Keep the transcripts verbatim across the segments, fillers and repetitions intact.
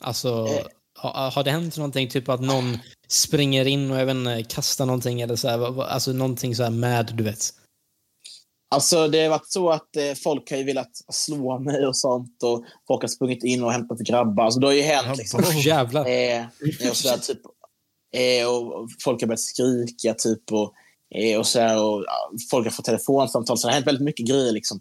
Alltså, har, har det hänt någonting, typ att någon springer in och även kastar någonting eller så här, alltså någonting så här med, du vet? Alltså det har varit så att eh, folk har ju velat slå mig och sånt, och folk har sprungit in och hämtat för grabbar. Alltså det har ju hänt liksom. Oh, jävlar. Eh, och så där, typ, eh, och folk har börjat skrika typ, och, eh, och så här, och folk har fått telefonsamtal, så det har hänt väldigt mycket grejer liksom.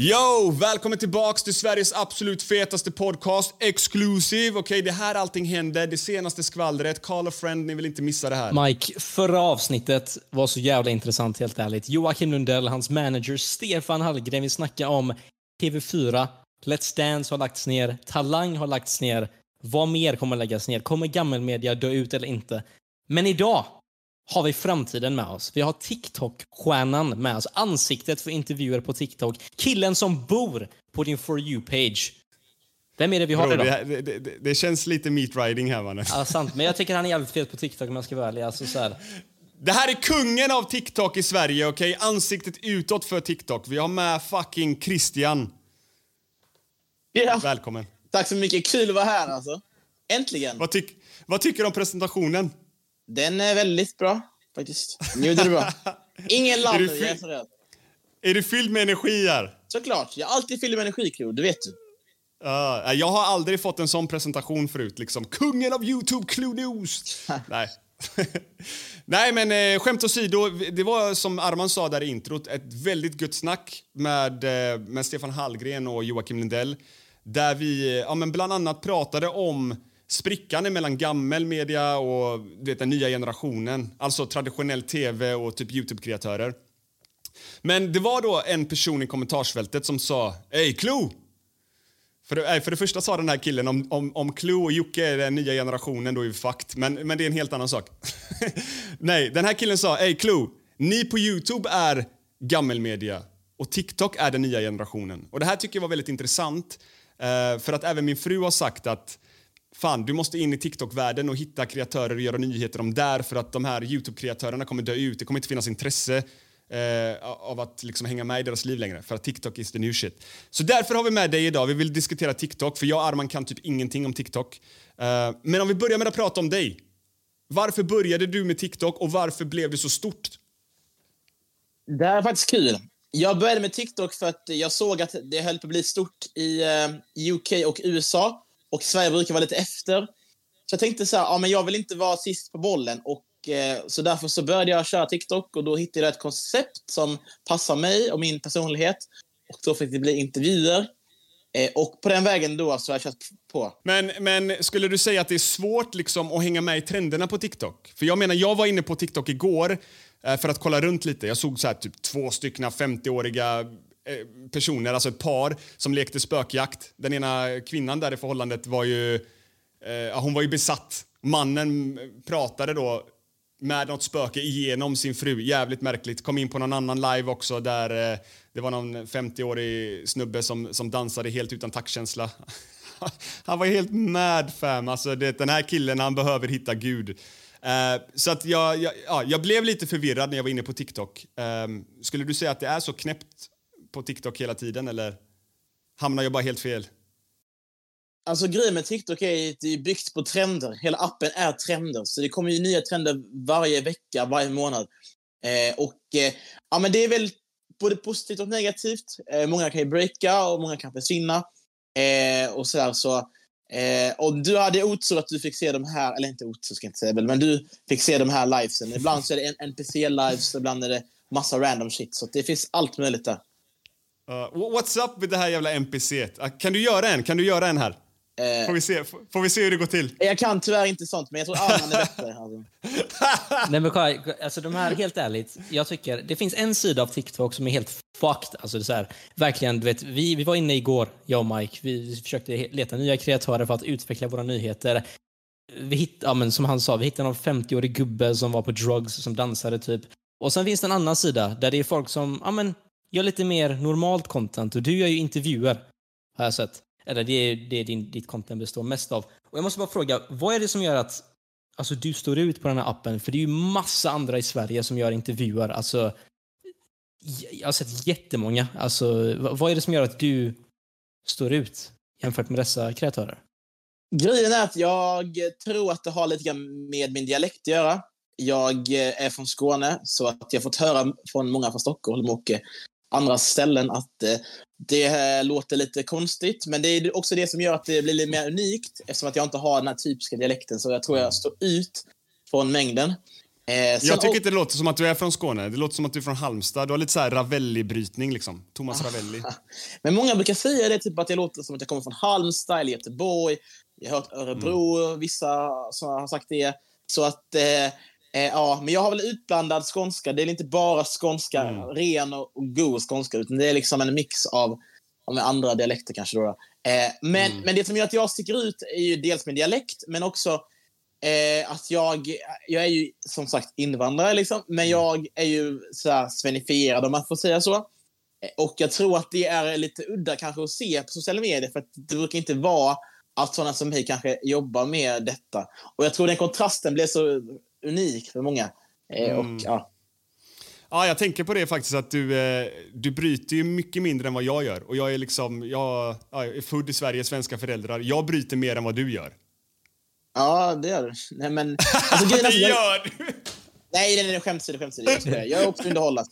Yo, välkommen tillbaks till Sveriges absolut fetaste podcast, Exklusiv. Okej, okay, det här allting händer, det senaste skvallret. Call a friend, ni vill inte missa det här. Mike, förra avsnittet var så jävla intressant, helt ärligt. Joakim Lundell, hans manager Stefan Hallgren, vi snackade om T V fyra, Let's Dance har lagts ner, Talang har lagts ner. Vad mer kommer läggas ner? Kommer gammelmedia dö ut eller inte? Men idag har vi framtiden med oss. Vi har TikTok-stjärnan med oss. Ansiktet för intervjuer på TikTok. Killen som bor på din For You-page. Vem är det vi har idag? Det, det, det, det känns lite meatriding här, man. Ja, sant. Men jag tycker han är jävligt fet på TikTok, om jag ska vara ärlig. Alltså, så här. Det här är kungen av TikTok i Sverige, okej? Okay? Ansiktet utåt för TikTok. Vi har med fucking Christian. Yeah. Välkommen. Tack så mycket. Kul att vara här, alltså. Äntligen. Vad, tyck, vad tycker du om presentationen? Den är väldigt bra, faktiskt. Nu är det bra. Ingen laddare, är jag är så rädd. Är du fylld med energi här? Såklart, jag är alltid fylld med energi, Klo, det vet du. Uh, jag har aldrig fått en sån presentation förut, liksom. Kungen av YouTube, Klo News! Nej. Nej, men eh, skämt åsido, det var som Arman sa där i introt, ett väldigt gött snack med, eh, med Stefan Hallgren och Joakim Lindell. Där vi eh, ja, men bland annat pratade om sprickan mellan gammel media och du vet, den nya generationen. Alltså traditionell tv och typ YouTube-kreatörer. Men det var då en person i kommentarsfältet som sa: Ey, Klo! För det, för det första sa den här killen, om, om, om Klo och Jocke är den nya generationen, då är vi fakt. Men, men det är en helt annan sak. Nej, den här killen sa: Ey, Klo, ni på YouTube är gammel media och TikTok är den nya generationen. Och det här tycker jag var väldigt intressant. För att även min fru har sagt att fan, du måste in i TikTok-världen och hitta kreatörer och göra nyheter om där, för att de här YouTube-kreatörerna kommer dö ut. Det kommer inte finnas intresse eh, av att liksom hänga med i deras liv längre, för att TikTok is the new shit. Så därför har vi med dig idag. Vi vill diskutera TikTok, för jag och Arman kan typ ingenting om TikTok. Eh, men om vi börjar med att prata om dig. Varför började du med TikTok och varför blev det så stort? Det är faktiskt kul. Jag började med TikTok för att jag såg att det höll på att bli stort i eh, U K och U S A. Och Sverige brukar vara lite efter. Så jag tänkte så här, ja men jag vill inte vara sist på bollen. Och eh, så därför så började jag köra TikTok. Och då hittade jag ett koncept som passar mig och min personlighet. Och då fick det bli intervjuer. Eh, och på den vägen då så har jag kört på. Men, men skulle du säga att det är svårt liksom att hänga med i trenderna på TikTok? För jag menar, jag var inne på TikTok igår eh, för att kolla runt lite. Jag såg så här typ två stycken femtioåriga personer, alltså ett par som lekte spökjakt. Den ena kvinnan där i förhållandet var ju Eh, hon var ju besatt. Mannen pratade då med något spöke igenom sin fru. Jävligt märkligt. Kom in på någon annan live också där eh, det var någon femtioårig snubbe som, som dansade helt utan taktkänsla. Han var helt mad fam. Alltså det, den här killen, han behöver hitta Gud. Eh, så att jag, jag, ja, jag blev lite förvirrad när jag var inne på TikTok. Eh, skulle du säga att det är så knäppt på TikTok hela tiden, eller hamnar jag bara helt fel? Alltså grejen med TikTok är att det är byggt på trender. Hela appen är trender. Så det kommer ju nya trender varje vecka, varje månad. Eh, och eh, ja, men det är väl både positivt och negativt. Eh, många kan ju breaka och många kan försvinna. Eh, och sådär så. Eh, och du hade otur att du fick se de här, eller inte otur ska jag inte säga, men du fick se de här livesen. Ibland så är det N P C-lives, ibland är det massa random shit. Så det finns allt möjligt där. Uh, what's up med det här jävla N P C? Uh, kan du göra en? Kan du göra en här? Uh, får vi se, får, får vi se hur det går till? Jag kan tyvärr inte sånt, men jag tror att man är bättre. Nej men Kai, alltså de här, helt ärligt, jag tycker det finns en sida av TikTok som är helt fucked. Alltså det är så här, verkligen, du vet, vi, vi var inne igår, jag och Mike, vi försökte leta nya kreatörer för att utveckla våra nyheter. Vi hitt, ja, men som han sa, vi hittade någon femtioårig gubbe som var på drugs, som dansade typ. Och sen finns det en annan sida där det är folk som, ja men, gör lite mer normalt content, och du gör ju intervjuer, har jag sett. Eller det är det din, ditt content består mest av. Och jag måste bara fråga, vad är det som gör att alltså, du står ut på den här appen? För det är ju massa andra i Sverige som gör intervjuer. Alltså, jag har sett jättemånga. Alltså, vad är det som gör att du står ut jämfört med dessa kreatörer? Grejen är att jag tror att det har lite grann med min dialekt att göra. Jag är från Skåne, så att jag fått höra från många från Stockholm och andra ställen att eh, det här låter lite konstigt, men det är också det som gör att det blir lite mer unikt, eftersom att jag inte har den här typiska dialekten, så jag tror jag står ut från mängden. Eh, sen, jag tycker inte det låter som att du är från Skåne, det låter som att du är från Halmstad, du har lite så här Ravelli-brytning liksom, Thomas Ravelli. Men många brukar säga det, typ att jag låter som att jag kommer från Halmstad eller Göteborg, jag har hört Örebro, mm. vissa som har sagt det, så att... Eh, Eh, ja, men jag har väl utblandad skånska. Det är inte bara skånska, mm. ren och, och god skånska, utan det är liksom en mix av, av andra dialekter kanske då. Eh, men, mm. men det som gör att jag sticker ut är ju dels min dialekt, men också eh, att jag, jag är ju som sagt invandrare liksom, men jag är ju såhär svenifierad, om man får säga så. Eh, och jag tror att det är lite udda kanske att se på sociala medier, för att det brukar inte vara att sådana som vi kanske jobbar med detta. Och jag tror den kontrasten blir så unik för många. Eh, och, mm. ja. ja, jag tänker på det faktiskt, att du, eh, du bryter ju mycket mindre än vad jag gör. Och jag är liksom, jag, jag är född i Sverige, svenska föräldrar. Jag bryter mer än vad du gör. Ja, det gör du. Nej, men... Alltså, det alltså, jag... gör du! Nej, det är det skämt, det skämt. Jag är också underhållat.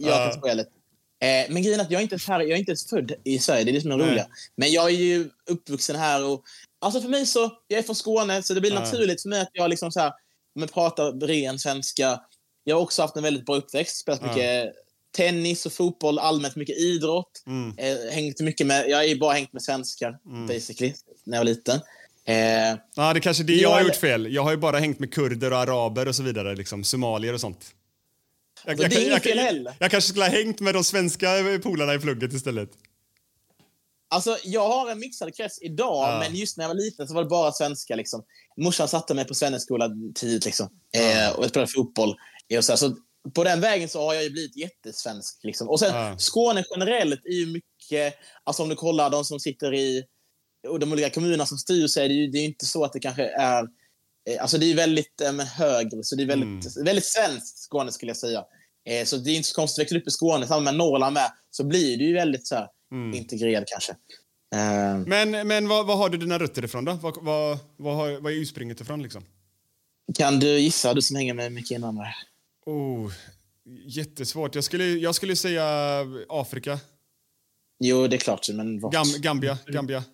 Jag kan uh. eh, Men grejen är att jag är inte här, jag är inte född i Sverige. Det är det som är roliga. Mm. Men jag är ju uppvuxen här. Och, alltså för mig så, jag är från Skåne, så det blir uh. naturligt för mig att jag liksom så här... Men pratar ren svenska. Jag har också haft en väldigt bra uppväxt. Spelat mycket ja. tennis och fotboll. Allmänt mycket idrott. Mm. Eh, hängt mycket med, jag har ju bara hängt med svenskar. Mm. Basically. När jag var liten. Eh, ah, det kanske det jag, jag har gjort fel. Jag har ju bara hängt med kurder och araber och så vidare. Liksom, somalier och sånt. Jag, jag, det är inget fel heller. Jag kanske skulle ha hängt med de svenska polarna i plugget istället. Alltså, jag har en mixad krets idag, ja. men just när jag var liten så var det bara svenska liksom. Morsan satte mig på svenneskola tidigt liksom. Ja. Eh, och jag spelade fotboll. Och så, så på den vägen så har jag ju blivit jättesvensk liksom. Och sen, ja. Skåne generellt är ju mycket... Alltså om du kollar de som sitter i... Och de olika kommunerna som styr så är det ju, det är ju inte så att det kanske är... Eh, alltså det är ju väldigt eh, högre, så det är väldigt, mm. väldigt svenskt Skåne skulle jag säga. Eh, så det är inte så konstigt att växa upp i Skåne, samma med Norrland med. Så blir det ju väldigt så här... Mm. integrerad kanske. Uh, men men vad, vad har du dina rötter ifrån då? Vad, vad, vad, har, vad är utspringet ifrån liksom? Kan du gissa, du som hänger med mycket innan där? Oh, jättesvårt. Jag skulle, jag skulle säga Afrika. Jo, det är klart. Men vart? Gam, Gambia, Gambia.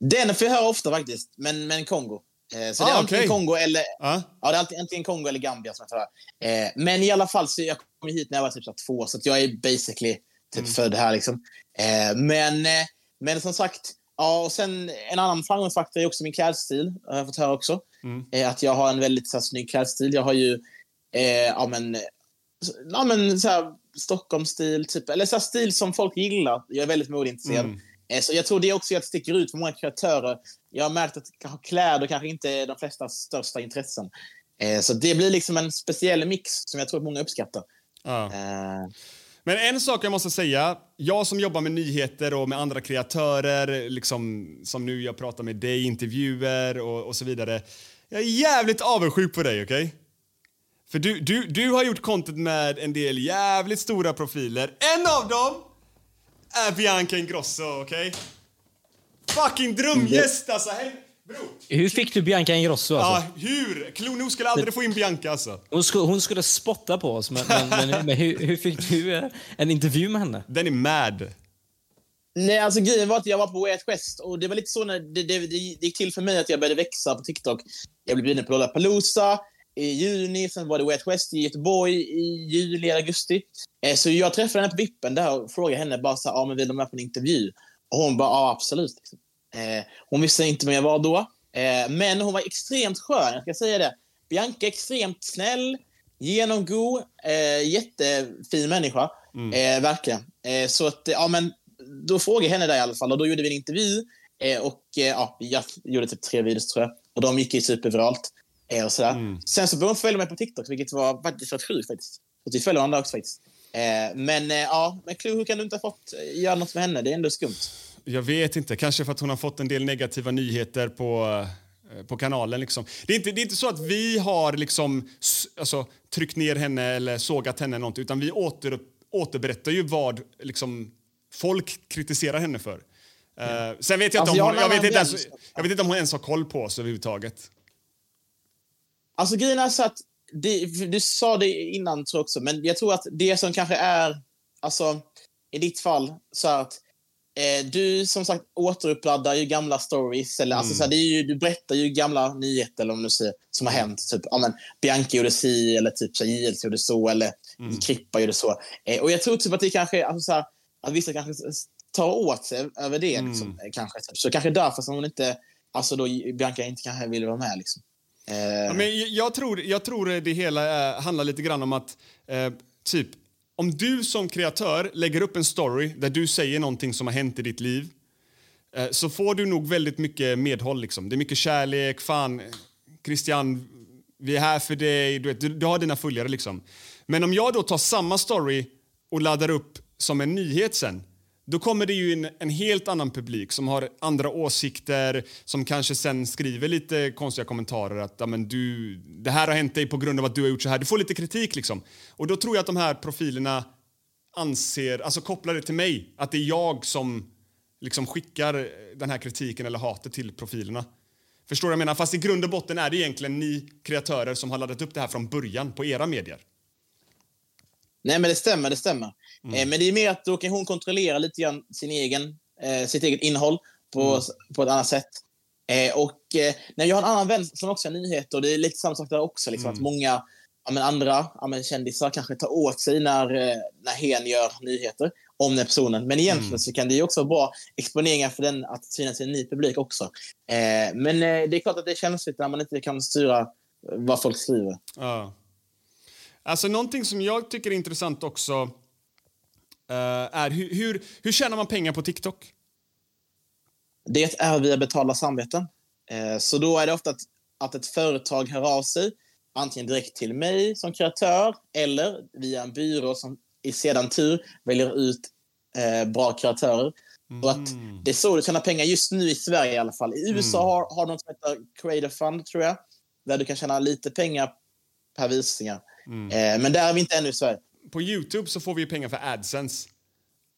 Den får jag höra ofta faktiskt. Men, men Kongo. Eh, så ah, det är antingen okay. Kongo eller... Ah. Ja, det är alltid, antingen Kongo eller Gambia som jag tar. Eh, men i alla fall, så jag kom hit när jag var typ så två. Så att jag är basically... Typ mm. för det här liksom. Eh, men, eh, men som sagt, ja, och sen en annan framgångsfaktor är också min klädstil. Har jag fått höra också. Mm. Eh, att jag har en väldigt så här, snygg klädstil. Jag har ju eh, ja, men, ja, men, så här, Stockholmsstil, typ, eller så här, stil som folk gillar. Jag är väldigt modintresserad. Mm. Eh, så jag tror det också att jag sticker ut för många kreatörer Jag har märkt att kanske kläder kanske inte är de flesta största intressen. Eh, så det blir liksom en speciell mix som jag tror att många uppskattar. Ja. Eh. Men en sak jag måste säga, jag som jobbar med nyheter och med andra kreatörer, liksom, som nu jag pratar med dig, intervjuer och, och så vidare. Jag är jävligt avundsjuk på dig, okej? Okay? För du, du, du har gjort content med en del jävligt stora profiler. En av dem är Bianca Ingrosso, okej? Okay? Fucking drömgäst, alltså. Hej, bro. Hur fick du Bianca Ingrosso? Alltså? Ja, hur? Klono skulle aldrig få in Bianca, alltså. Hon skulle, hon skulle spotta på oss, men, men, men, men hur, hur fick du en intervju med henne? Den är mad. Nej, alltså grejen var att jag var på Wet West och det var lite så när det, det, det gick till för mig att jag började växa på TikTok. Jag blev bjuden på Lollapalooza i juni, sen var det Wet West i Göteborg i juli eller augusti. Eh, så jag träffade henne på vippen där och frågade henne bara så här, ah, men vill de vara på en intervju? Och hon bara, ja, ah, absolut. Eh, hon visste inte vem jag var då. Eh, men hon var extremt skön, jag ska säga det. Bianca extremt snäll, genomgod, eh, jättefin människa. Mm. Eh, verkligen. Eh, så att, ja men... Då frågade henne där i alla fall. Och då gjorde vi en intervju. Eh, och eh, ja, jag gjorde typ tre videos, tror jag. Och de gick ju superviralt. Eh, och sådär. Mm. Sen så började hon följa mig på TikTok. Vilket var faktiskt rätt sjukt faktiskt. Och vi följde varandra också faktiskt. Eh, men eh, ja, men Clue, hur kan du inte ha fått göra något med henne? Det är ändå skumt. Jag vet inte. Kanske för att hon har fått en del negativa nyheter på... på kanalen liksom. Det är inte, det är inte så att vi har liksom... Alltså, tryckt ner henne eller sågat henne något. Utan vi åter, återberättar ju vad... liksom... folk kritiserar henne för. Mm. Uh, sen vet jag alltså, inte om hon, jag, jag, vet inte ens, jag vet inte om hon ens har koll på oss överhuvudtaget. Alltså grejen är så att det, du sa det innan tror jag också, men jag tror att det som kanske är alltså i ditt fall så att eh, du som sagt återuppladdar ju gamla stories eller mm. alltså så här, det är ju, du berättar ju gamla nyheter eller om du säger som har hänt typ ja men Bianca gjorde si eller typ så J L gjorde så eller mm. Krippa gjorde så. Eh, och jag tror typ att det kanske alltså så här, att vissa kanske tar åt sig över det mm. liksom, kanske. Så kanske därför som hon inte alltså då Bianca inte kanske ville vara med liksom. eh. Ja, men jag tror jag tror det hela eh, handlar lite grann om att eh, typ om du som kreatör lägger upp en story där du säger någonting som har hänt i ditt liv eh, så får du nog väldigt mycket medhåll liksom. Det är mycket kärlek, fan Christian, vi är här för dig, du vet, du, du har dina följare liksom. Men om jag då tar samma story och laddar upp som en nyhet sen, då kommer det ju in en helt annan publik som har andra åsikter, som kanske sen skriver lite konstiga kommentarer att ja, men du, det här har hänt dig på grund av att du har gjort så här. Du får lite kritik liksom. Och då tror jag att de här profilerna anser, alltså kopplar det till mig, att det är jag som liksom skickar den här kritiken eller hatet till profilerna. Förstår du vad jag menar? Fast i grund och botten är det egentligen ni kreatörer som har laddat upp det här från början på era medier. Nej men det stämmer, det stämmer. Mm. Men det är mer att då kan hon kontrollera lite grann sin egen, eh, sitt eget innehåll på, mm. på ett annat sätt. Eh, och eh, när jag har en annan vän som också är nyheter, och det är lite samma sak där också. Liksom, mm. Att många ja, men andra ja, men kändisar kanske tar åt sig när, eh, när hen gör nyheter om den personen. Men egentligen mm. så kan det ju också vara bra exponeringar för den att synas till en ny publik också. Eh, men eh, det är klart att det känns lite när man inte kan styra vad folk skriver. Ja. Alltså någonting som jag tycker är intressant också... Uh, är, hur, hur, hur tjänar man pengar på TikTok? Det är via betala samveten. Uh, så då är det ofta att, att ett företag hör av sig antingen direkt till mig som kreatör eller via en byrå som i sedan tur väljer ut uh, bra kreatörer. Mm. Så att det är så du tjänar pengar just nu i Sverige i alla fall. I U S A mm. har, har de något som heter Creator Fund tror jag, där du kan tjäna lite pengar per visningar. Mm. Uh, men där är vi inte ännu i Sverige. På YouTube så får vi ju pengar för AdSense.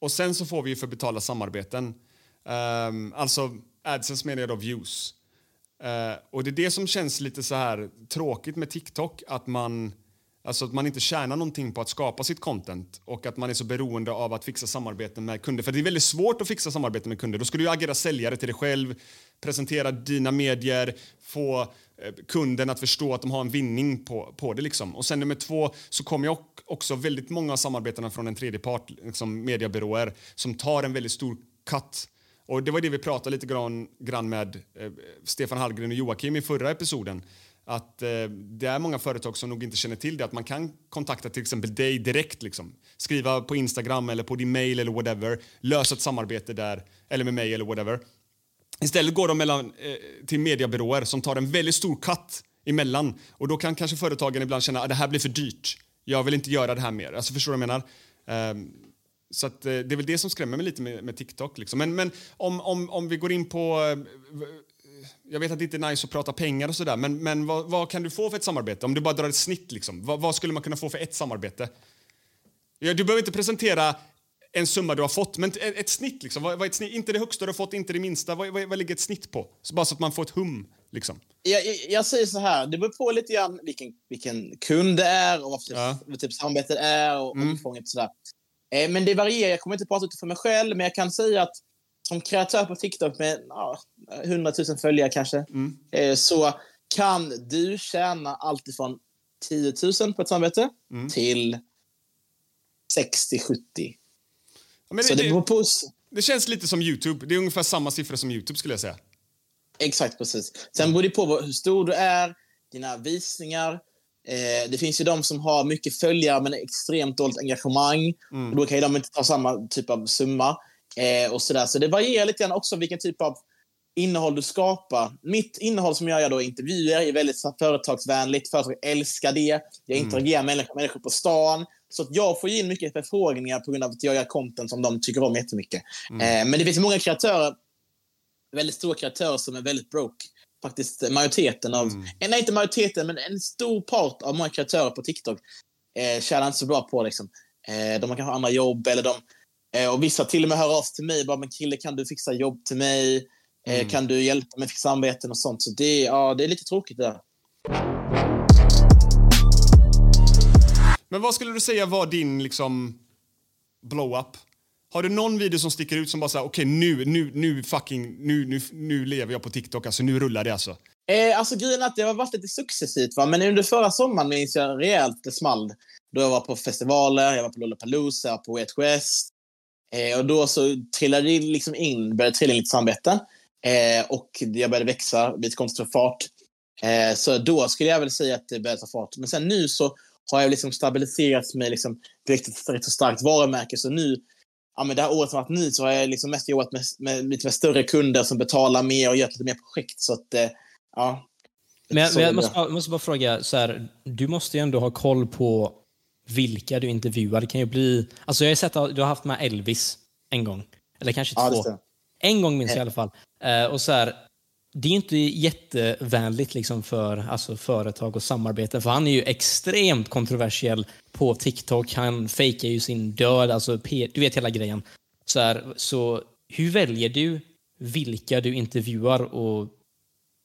Och sen så får vi ju för betala samarbeten. Um, alltså AdSense menar jag då views. Uh, och det är det som känns lite så här tråkigt med TikTok. Att man, alltså att man inte tjänar någonting på att skapa sitt content. Och att man är så beroende av att fixa samarbeten med kunder. För det är väldigt svårt att fixa samarbeten med kunder. Då ska du ju agera säljare till dig själv. Presentera dina medier. Få... kunden att förstå att de har en vinning på, på det liksom. Och sen nummer två så kommer jag också väldigt många av samarbetarna från en tredje part, liksom mediebyråer som tar en väldigt stor cut. Och det var det vi pratade lite grann, grann med eh, Stefan Hallgren och Joakim i förra episoden, att eh, det är många företag som nog inte känner till det, att man kan kontakta till exempel dig direkt liksom. Skriva på Instagram eller på din mail eller whatever, lösa ett samarbete där eller med mig eller whatever. Istället går de mellan, eh, till mediebyråer som tar en väldigt stor katt emellan. Och då kan kanske företagen ibland känna att ah, det här blir för dyrt. Jag vill inte göra det här mer. Alltså, förstår du vad jag menar? Um, så att, eh, det är väl det som skrämmer mig lite med, med TikTok. Liksom. Men, men om, om, om vi går in på... Eh, jag vet att det inte är nice att prata pengar och sådär. Men, men vad, vad kan du få för ett samarbete? Om du bara drar ett snitt, liksom. Vad, vad skulle man kunna få för ett samarbete? Ja, du behöver inte presentera... en summa du har fått, men ett, ett snitt liksom. Vad, vad ett snitt? Inte det högsta du har fått, inte det minsta. Vad, vad, vad ligger ett snitt på? Så bara så att man får ett hum liksom. Jag, jag, jag säger så här, det beror på lite grann vilken, vilken kund det är och vad typ, ja. vad typ samarbetet är och mm. omfånget och sådär. Eh, men det varierar, jag kommer inte prata utifrån mig själv, men jag kan säga att som kreatör på TikTok med ja, hundratusen följare kanske mm. eh, så kan du tjäna allt ifrån tiotusen på ett samarbete mm. till sextio till sjuttio. Men så det, det, på... det känns lite som YouTube. Det är ungefär samma siffror som YouTube skulle jag säga. Exakt, precis. Sen beror det på hur stor du är, dina visningar. Eh, det finns ju de som har mycket följare men extremt dåligt engagemang. Mm. Och då kan ju de inte ta samma typ av summa. Eh, och sådär. Så det varierar lite grann också vilken typ av innehåll du skapar. Mitt innehåll som jag gör då i intervjuer är väldigt företagsvänligt. Företag älskar det. Jag interagerar mm. med människor på stan. Så att jag får in mycket förfrågningar på grund av att jag gör content som de tycker om jättemycket. Mm. Eh, men det finns många kreatörer, väldigt stora kreatörer som är väldigt broke. Faktiskt majoriteten av, mm. nej inte majoriteten, men en stor part av många kreatörer på TikTok eh, tjänar inte så bra på liksom. Eh, de kan ha andra jobb eller de, eh, och vissa till och med hör av sig till mig. Bara, men kille, kan du fixa jobb till mig? Eh, mm. Kan du hjälpa mig fixa arbeten och sånt? Så det, ja, det är lite tråkigt där. Men vad skulle du säga var din liksom blow-up? Har du någon video som sticker ut som bara såhär, okej okay, nu, nu, nu fucking, nu, nu, nu lever jag på TikTok, alltså nu rullar det alltså? Eh, alltså grejen är att det har varit lite successivt va, men under förra sommaren minns jag rejält det small. Då jag var på festivaler, jag var på Lollapalooza, på Wet West. Eh, och då så trillade det liksom in, började trilla in lite samarbeten. Eh, och jag började växa, lite konstigt fart. Eh, så då skulle jag väl säga att det började ta fart. Men sen nu så har jag liksom stabiliserat mig liksom riktigt, riktigt starkt varumärke. Så nu, ja, men det här året som har varit nu så har jag liksom mest jobbat med, med lite med större kunder som betalar mer och gör lite mer projekt. Så att, ja. Men, så men jag måste, måste bara fråga, så här, du måste ju ändå ha koll på vilka du intervjuar. Det kan ju bli, alltså jag har sett att du har haft med Elvis en gång. Eller kanske två. Ja, en gång minns jag i alla fall. Uh, och så här, det är inte jättevänligt liksom för alltså, företag och samarbeten. För han är ju extremt kontroversiell på TikTok. Han fejkar ju sin död. Alltså, du vet hela grejen. Så, här, så hur väljer du vilka du intervjuar? Och,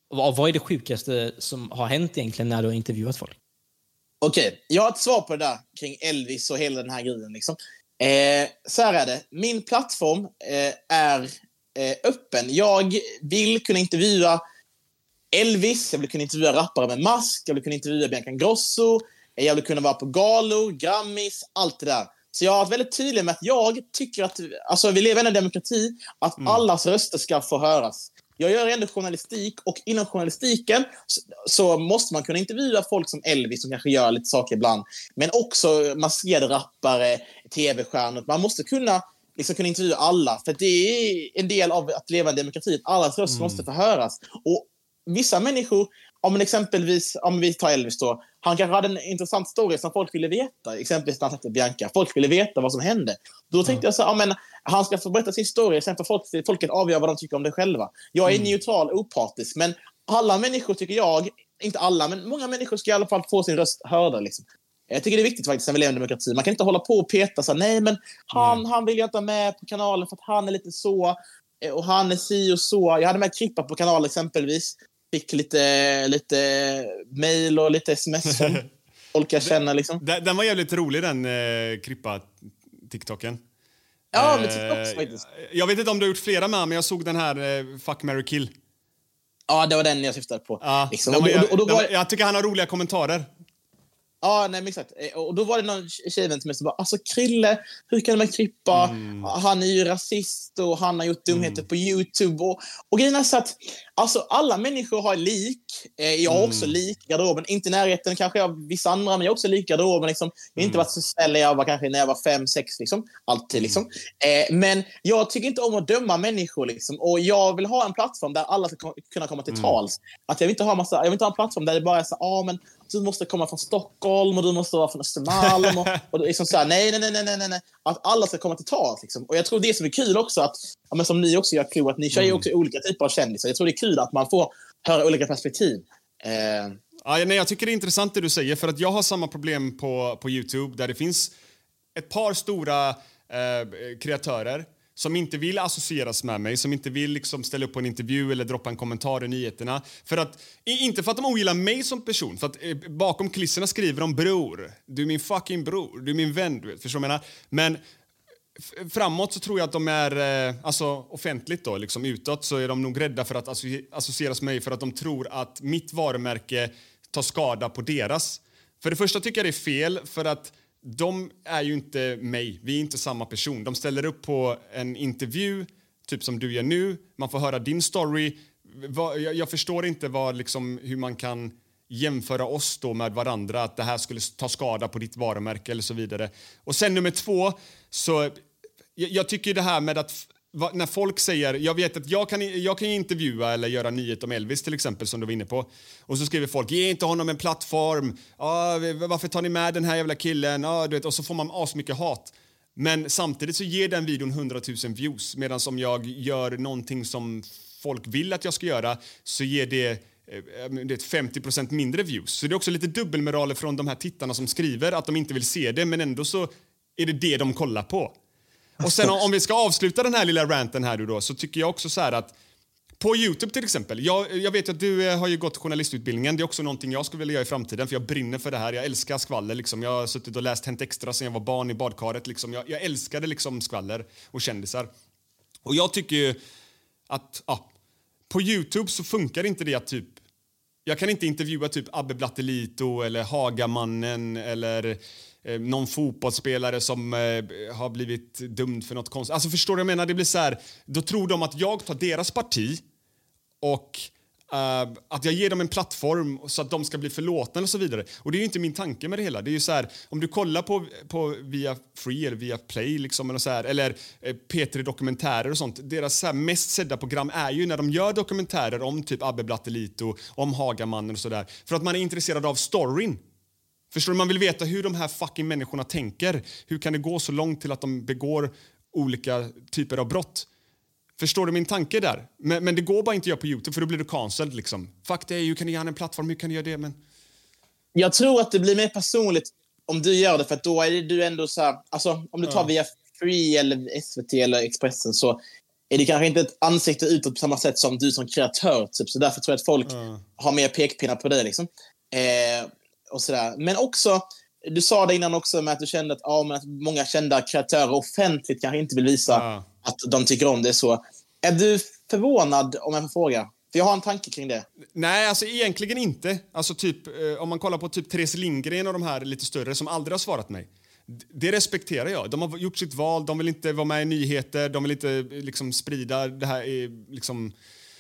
och vad är det sjukaste som har hänt egentligen när du har intervjuat folk? Okej, okay. Jag har ett svar på det där kring Elvis och hela den här grejen. Liksom. Eh, så här är det. Min plattform eh, är... öppen. Jag vill kunna intervjua Elvis, jag vill kunna intervjua rappare med mask, jag vill kunna intervjua Bianca Ingrosso, jag vill kunna vara på galor, Grammis, allt det där. Så jag har varit väldigt tydlig med att jag tycker att alltså, vi lever i en demokrati, att mm. allas röster ska få höras. Jag gör ändå journalistik och inom journalistiken så, så måste man kunna intervjua folk som Elvis som kanske gör lite saker ibland, men också maskerade rappare, tv-stjärnor. Man måste kunna liksom kunna intervjua alla. För det är en del av att leva i demokrati. Allas röster mm. måste förhöras. Och vissa människor, om man exempelvis, om vi tar Elvis då, han kanske hade en intressant story som folk ville veta. Exempelvis när han hette Bianca. Folk ville veta vad som hände. Då tänkte mm. jag så här, ja, men han ska få berätta sin story. Sen får folk, folket avgöra vad de tycker om det själva. Jag är mm. neutral, opartisk. Men alla människor tycker jag, inte alla, men många människor ska i alla fall få sin röst hörda liksom. Jag tycker det är viktigt faktiskt när vi lever i demokrati. Man kan inte hålla på och peta så här, nej men han, mm. han vill ju inte med på kanalen för att han är lite så och han är si och så. Jag hade med Krippa på kanalen exempelvis. Fick lite, lite mejl och lite sms som folk jag känner liksom. Den, den var jävligt rolig den eh, Krippa-tiktoken. Ja, eh, men TikToks faktiskt. Jag vet inte om du har gjort flera med, men jag såg den här eh, Fuck, marry, kill. Ja, det var den jag syftade på. Ja, liksom. den var, och, och, och då var... den, jag tycker han har roliga kommentarer. Ja, ah, nej men exakt. Och då var det någon tjejvän till mig som bara, alltså Krille, hur kan man Krippa? Mm. Han är ju rasist och han har gjort dumheter mm. på YouTube. Och, och grejen är så att alltså, alla människor har lik. Eh, jag har mm. också lik garderoben. Inte i närheten kanske av vissa andra, men jag har också lik garderoben. Liksom. Jag har inte varit så snäll, jag var kanske när jag var fem, sex. Liksom. Alltid liksom. Eh, men jag tycker inte om att döma människor. Liksom. Och jag vill ha en plattform där alla ska kunna komma till tals. Mm. Att jag, vill inte ha massa, jag vill inte ha en plattform där det bara är så ah, men du måste komma från Stockholm och du måste vara från Östermalm och, och liksom så här, nej, nej, nej, nej, nej. Att alla ska komma till tals liksom. Och jag tror det som är kul också att, ja, men som ni också gör kul, att ni kör ju också mm. olika typer av kändisar. Jag tror det är kul att man får höra olika perspektiv. Eh. Ja, nej, jag tycker det är intressant det du säger, för att jag har samma problem på, på YouTube där det finns ett par stora eh, kreatörer som inte vill associeras med mig, som inte vill liksom ställa upp på en intervju eller droppa en kommentar i nyheterna. För att, inte för att de ogillar mig som person, för att eh, bakom kulisserna skriver de bror. Du är min fucking bror, du är min vän, du vet, förstår du vad jag menar? Men f- framåt så tror jag att de är, eh, alltså offentligt då, liksom utåt, så är de nog rädda för att asso- associeras med mig för att de tror att mitt varumärke tar skada på deras. För det första tycker jag det är fel, för att de är ju inte mig. Vi är inte samma person. De ställer upp på en intervju, typ som du gör nu. Man får höra din story. Jag förstår inte vad, liksom, hur man kan jämföra oss då med varandra. Att det här skulle ta skada på ditt varumärke eller så vidare. Och sen nummer två. Så jag tycker det här med att när folk säger, jag vet att jag kan, jag kan intervjua eller göra nyhet om Elvis till exempel, som du var inne på, och så skriver folk, ge inte honom en plattform, ah, varför tar ni med den här jävla killen, ah, du vet, och så får man asmycket hat, men samtidigt så ger den videon hundratusen views, medan om jag gör någonting som folk vill att jag ska göra så ger det det femtio procent mindre views. Så det är också lite dubbelmoral från de här tittarna som skriver att de inte vill se det, men ändå så är det det de kollar på. Och sen om vi ska avsluta den här lilla ranten här då, så tycker jag också så här att på YouTube till exempel, jag, jag vet att du har ju gått journalistutbildningen, det är också någonting jag skulle vilja göra i framtiden, för jag brinner för det här, jag älskar skvaller liksom. Jag har suttit och läst Hänt Extra sen jag var barn i badkaret liksom. jag, jag älskade liksom skvaller och kändisar, och jag tycker ju att ja, på YouTube så funkar inte det att typ jag kan inte intervjua typ Abbe Blatteleto eller Hagamannen eller Eh, någon fotbollsspelare som eh, har blivit dömd för något konstigt. Alltså förstår du, jag menar, det blir så här, då tror de att jag tar deras parti och eh, att jag ger dem en plattform så att de ska bli förlåtna och så vidare. Och det är ju inte min tanke med det hela. Det är ju så här, om du kollar på, på Viafree eller Viaplay liksom, eller, så här, eller eh, P tre dokumentärer och sånt, deras så här mest sedda program är ju när de gör dokumentärer om typ Abbe Blatteleto, om Hagamannen och sådär. För att man är intresserad av storyn. Förstår du? Man vill veta hur de här fucking människorna tänker. Hur kan det gå så långt till att de begår olika typer av brott? Förstår du min tanke där? Men, men det går bara inte att göra på YouTube, för då blir du cancelled liksom. Fuck det, hur kan du göra en plattform? Hur kan du göra det? Men... jag tror att det blir mer personligt om du gör det, för att då är det du ändå så här... alltså, om du tar ja. via Free eller S V T eller Expressen så... är det kanske inte ett ansikte utåt på samma sätt som du som kreatör. Typ. Så därför tror jag att folk ja. har mer pekpinnar på dig liksom. Eh... Och sådär. Men också, du sa det innan också med att du kände att, ja, men att många kända kreatörer offentligt kanske inte vill visa ja. att de tycker om det. Så är du förvånad, om jag får fråga? För jag har en tanke kring det. Nej, alltså egentligen inte. Alltså typ, eh, om man kollar på typ Therese Lindgren och de här lite större som aldrig har svarat mig. Det respekterar jag. De har gjort sitt val, de vill inte vara med i nyheter, de vill inte liksom sprida det här, liksom,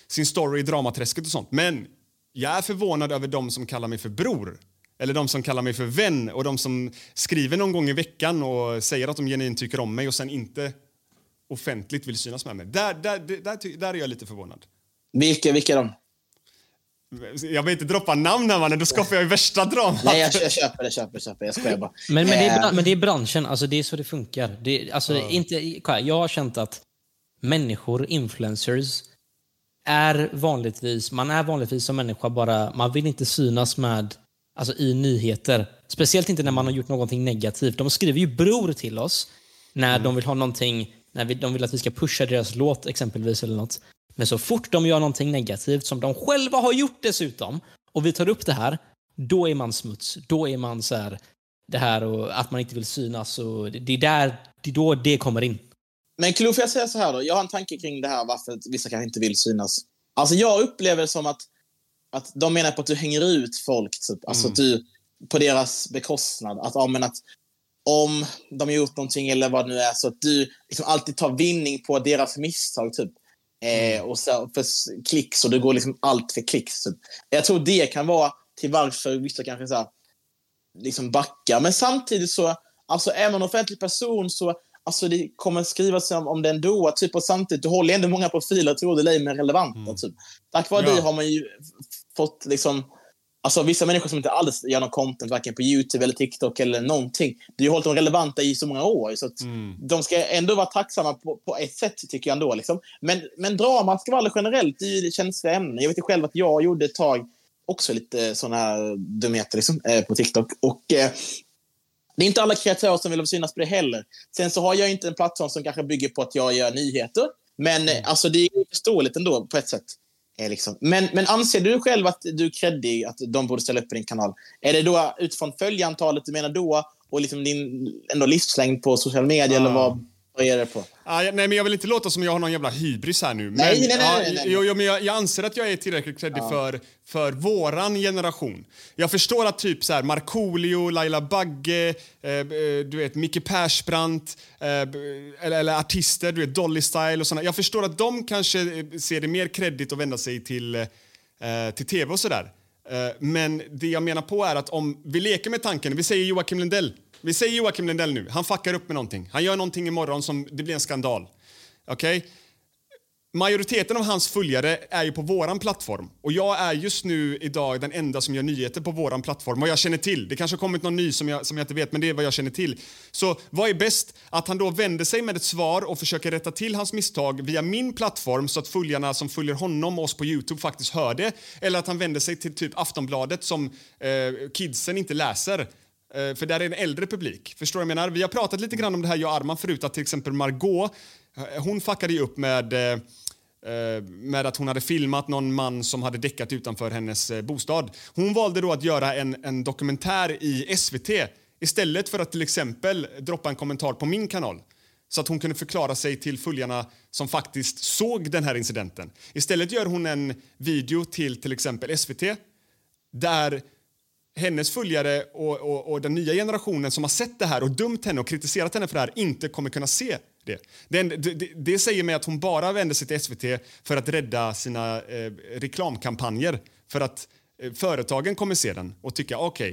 sin story i dramaträsket och sånt. Men jag är förvånad över de som kallar mig för bror. Eller de som kallar mig för vän, och de som skriver någon gång i veckan och säger att de genuint tycker om mig och sen inte offentligt vill synas med mig. Där, där, där, där är jag lite förvånad. Vilka, vilka de? Jag vill inte droppa namn här, mannen. Då skapar jag ju värsta dramat. Nej, jag, jag köper det, köper, köper. Jag skojar bara. Men, men, det, är, men det är branschen, alltså det är så det funkar. Det, alltså, mm. inte, jag har känt att människor, influencers, är vanligtvis, man är vanligtvis som människa bara, man vill inte synas med alltså i nyheter. Speciellt inte när man har gjort någonting negativt. De skriver ju bror till oss när mm. de vill ha någonting, när vi, de vill att vi ska pusha deras låt exempelvis eller något. Men så fort de gör någonting negativt som de själva har gjort dessutom, och vi tar upp det här, då är man smuts. Då är man så här, det här och att man inte vill synas, och det är där, det är då det kommer in. Men Klo, får jag säga så här då? Jag har en tanke kring det här varför vissa kanske inte vill synas. Alltså jag upplever det som att att de menar på att du hänger ut folk typ. Alltså mm. att du på deras bekostnad. Att, ja, men att om de har gjort någonting eller vad det nu är, så att du liksom alltid tar vinning på deras misstag typ. Mm. Eh, och så för klicks, och det går liksom allt för klicks typ. Jag tror det kan vara till varför vissa kanske så här, liksom backar. Men samtidigt så alltså, är man offentlig person så alltså, det kommer skrivas om, om det ändå typ, och samtidigt du håller ändå många profiler tror du är mer relevanta mm. typ. Tack vare ja. det har man ju fått liksom alltså vissa människor som inte alls gör någon content varken på YouTube eller TikTok eller någonting. Det har ju hållit dem relevanta i så många år. Så att mm. de ska ändå vara tacksamma på, på ett sätt tycker jag ändå liksom. Men, men drama ska vara generellt. Det är ju känsliga ämnen. Jag vet ju själv att jag gjorde ett tag också lite sådana här dumheter liksom, eh, på TikTok. Och eh, det är inte alla kreatörer som vill synas på det heller. Sen så har jag inte en plattform som kanske bygger på att jag gör nyheter. Men mm. alltså det är ju förståeligt ändå på ett sätt. Liksom. Men, men anser du själv att du är kreddig, att de borde ställa upp på din kanal? Är det då utifrån följantalet du menar då, och liksom din ändå livslängd på sociala medier ah. eller vad, vad är det på? Ah, nej, men jag vill inte låta som jag har någon jävla hybris här nu. Nej, men, nej, nej, ah, nej, nej, nej. Jag, jag, men jag, jag anser att jag är tillräckligt kreddig ah. för, för våran generation. Jag förstår att typ så här Markolio, Laila Bagge, eh, du vet Micke Persbrandt eh, eller, eller artister, du vet Dolly Style och sådana. Jag förstår att de kanske ser det mer kreddigt och vända sig till, eh, till tv och sådär. Eh, men det jag menar på är att om vi leker med tanken, vi säger Joakim Lundell. Vi säger Joakim Lundell nu. Han fuckar upp med någonting. Han gör någonting imorgon som det blir en skandal. Okej? Okay? Majoriteten av hans följare är ju på våran plattform. Och jag är just nu idag den enda som gör nyheter på våran plattform. Vad jag känner till. Det kanske har kommit någon ny som jag, som jag inte vet. Men det är vad jag känner till. Så vad är bäst? Att han då vänder sig med ett svar och försöker rätta till hans misstag via min plattform. Så att följarna som följer honom och oss på YouTube faktiskt hör det. Eller att han vänder sig till typ Aftonbladet som eh, kidsen inte läser. För där är en äldre publik. Förstår du vad jag menar? Vi har pratat lite grann om det här, jag och Arman, förut. Att till exempel Margot, hon fuckade ju upp med, med att hon hade filmat någon man som hade däckat utanför hennes bostad. Hon valde då att göra en, en dokumentär i S V T istället för att till exempel droppa en kommentar på min kanal. Så att hon kunde förklara sig till följarna som faktiskt såg den här incidenten. Istället gör hon en video till till exempel S V T där hennes följare och, och, och den nya generationen som har sett det här och dömt henne och kritiserat henne för det här inte kommer kunna se det. Det, det, det säger mig att hon bara vänder sig till S V T för att rädda sina eh, reklamkampanjer. För att eh, företagen kommer se den och tycka okej,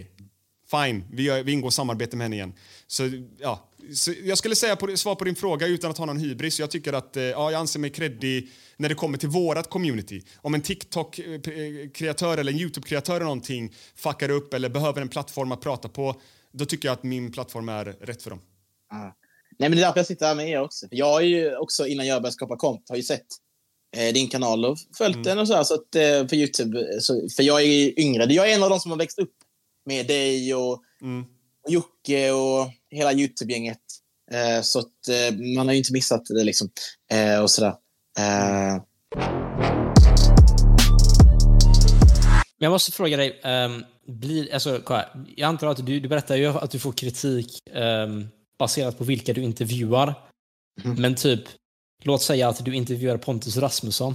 okay, fine, vi, gör, vi ingår samarbete med henne igen. Så, ja, så jag skulle säga på, svar på din fråga utan att ha någon hybris. Jag tycker att eh, ja, jag anser mig kreddig när det kommer till vårat community. Om en TikTok-kreatör eller en YouTube-kreatör eller någonting fuckar upp eller behöver en plattform att prata på, då tycker jag att min plattform är rätt för dem. Ah. Nej, men det är därför jag sitter här med er också. Jag har ju också, innan jag började skapa kont, har ju sett eh, din kanal och följt mm. den och så här, så att, eh, för YouTube. Så, för jag är ju yngre. Jag är en av de som har växt upp med dig och, mm. och Jocke och hela YouTube-gänget. Eh, så att eh, man har ju inte missat det liksom. Eh, och sådär. Uh. Jag måste fråga dig, um, blir, alltså, jag antar att du, du berättar ju att du får kritik um, baserat på vilka du intervjuar. Mm. Men typ, låt säga att du intervjuar Pontus Rasmussen.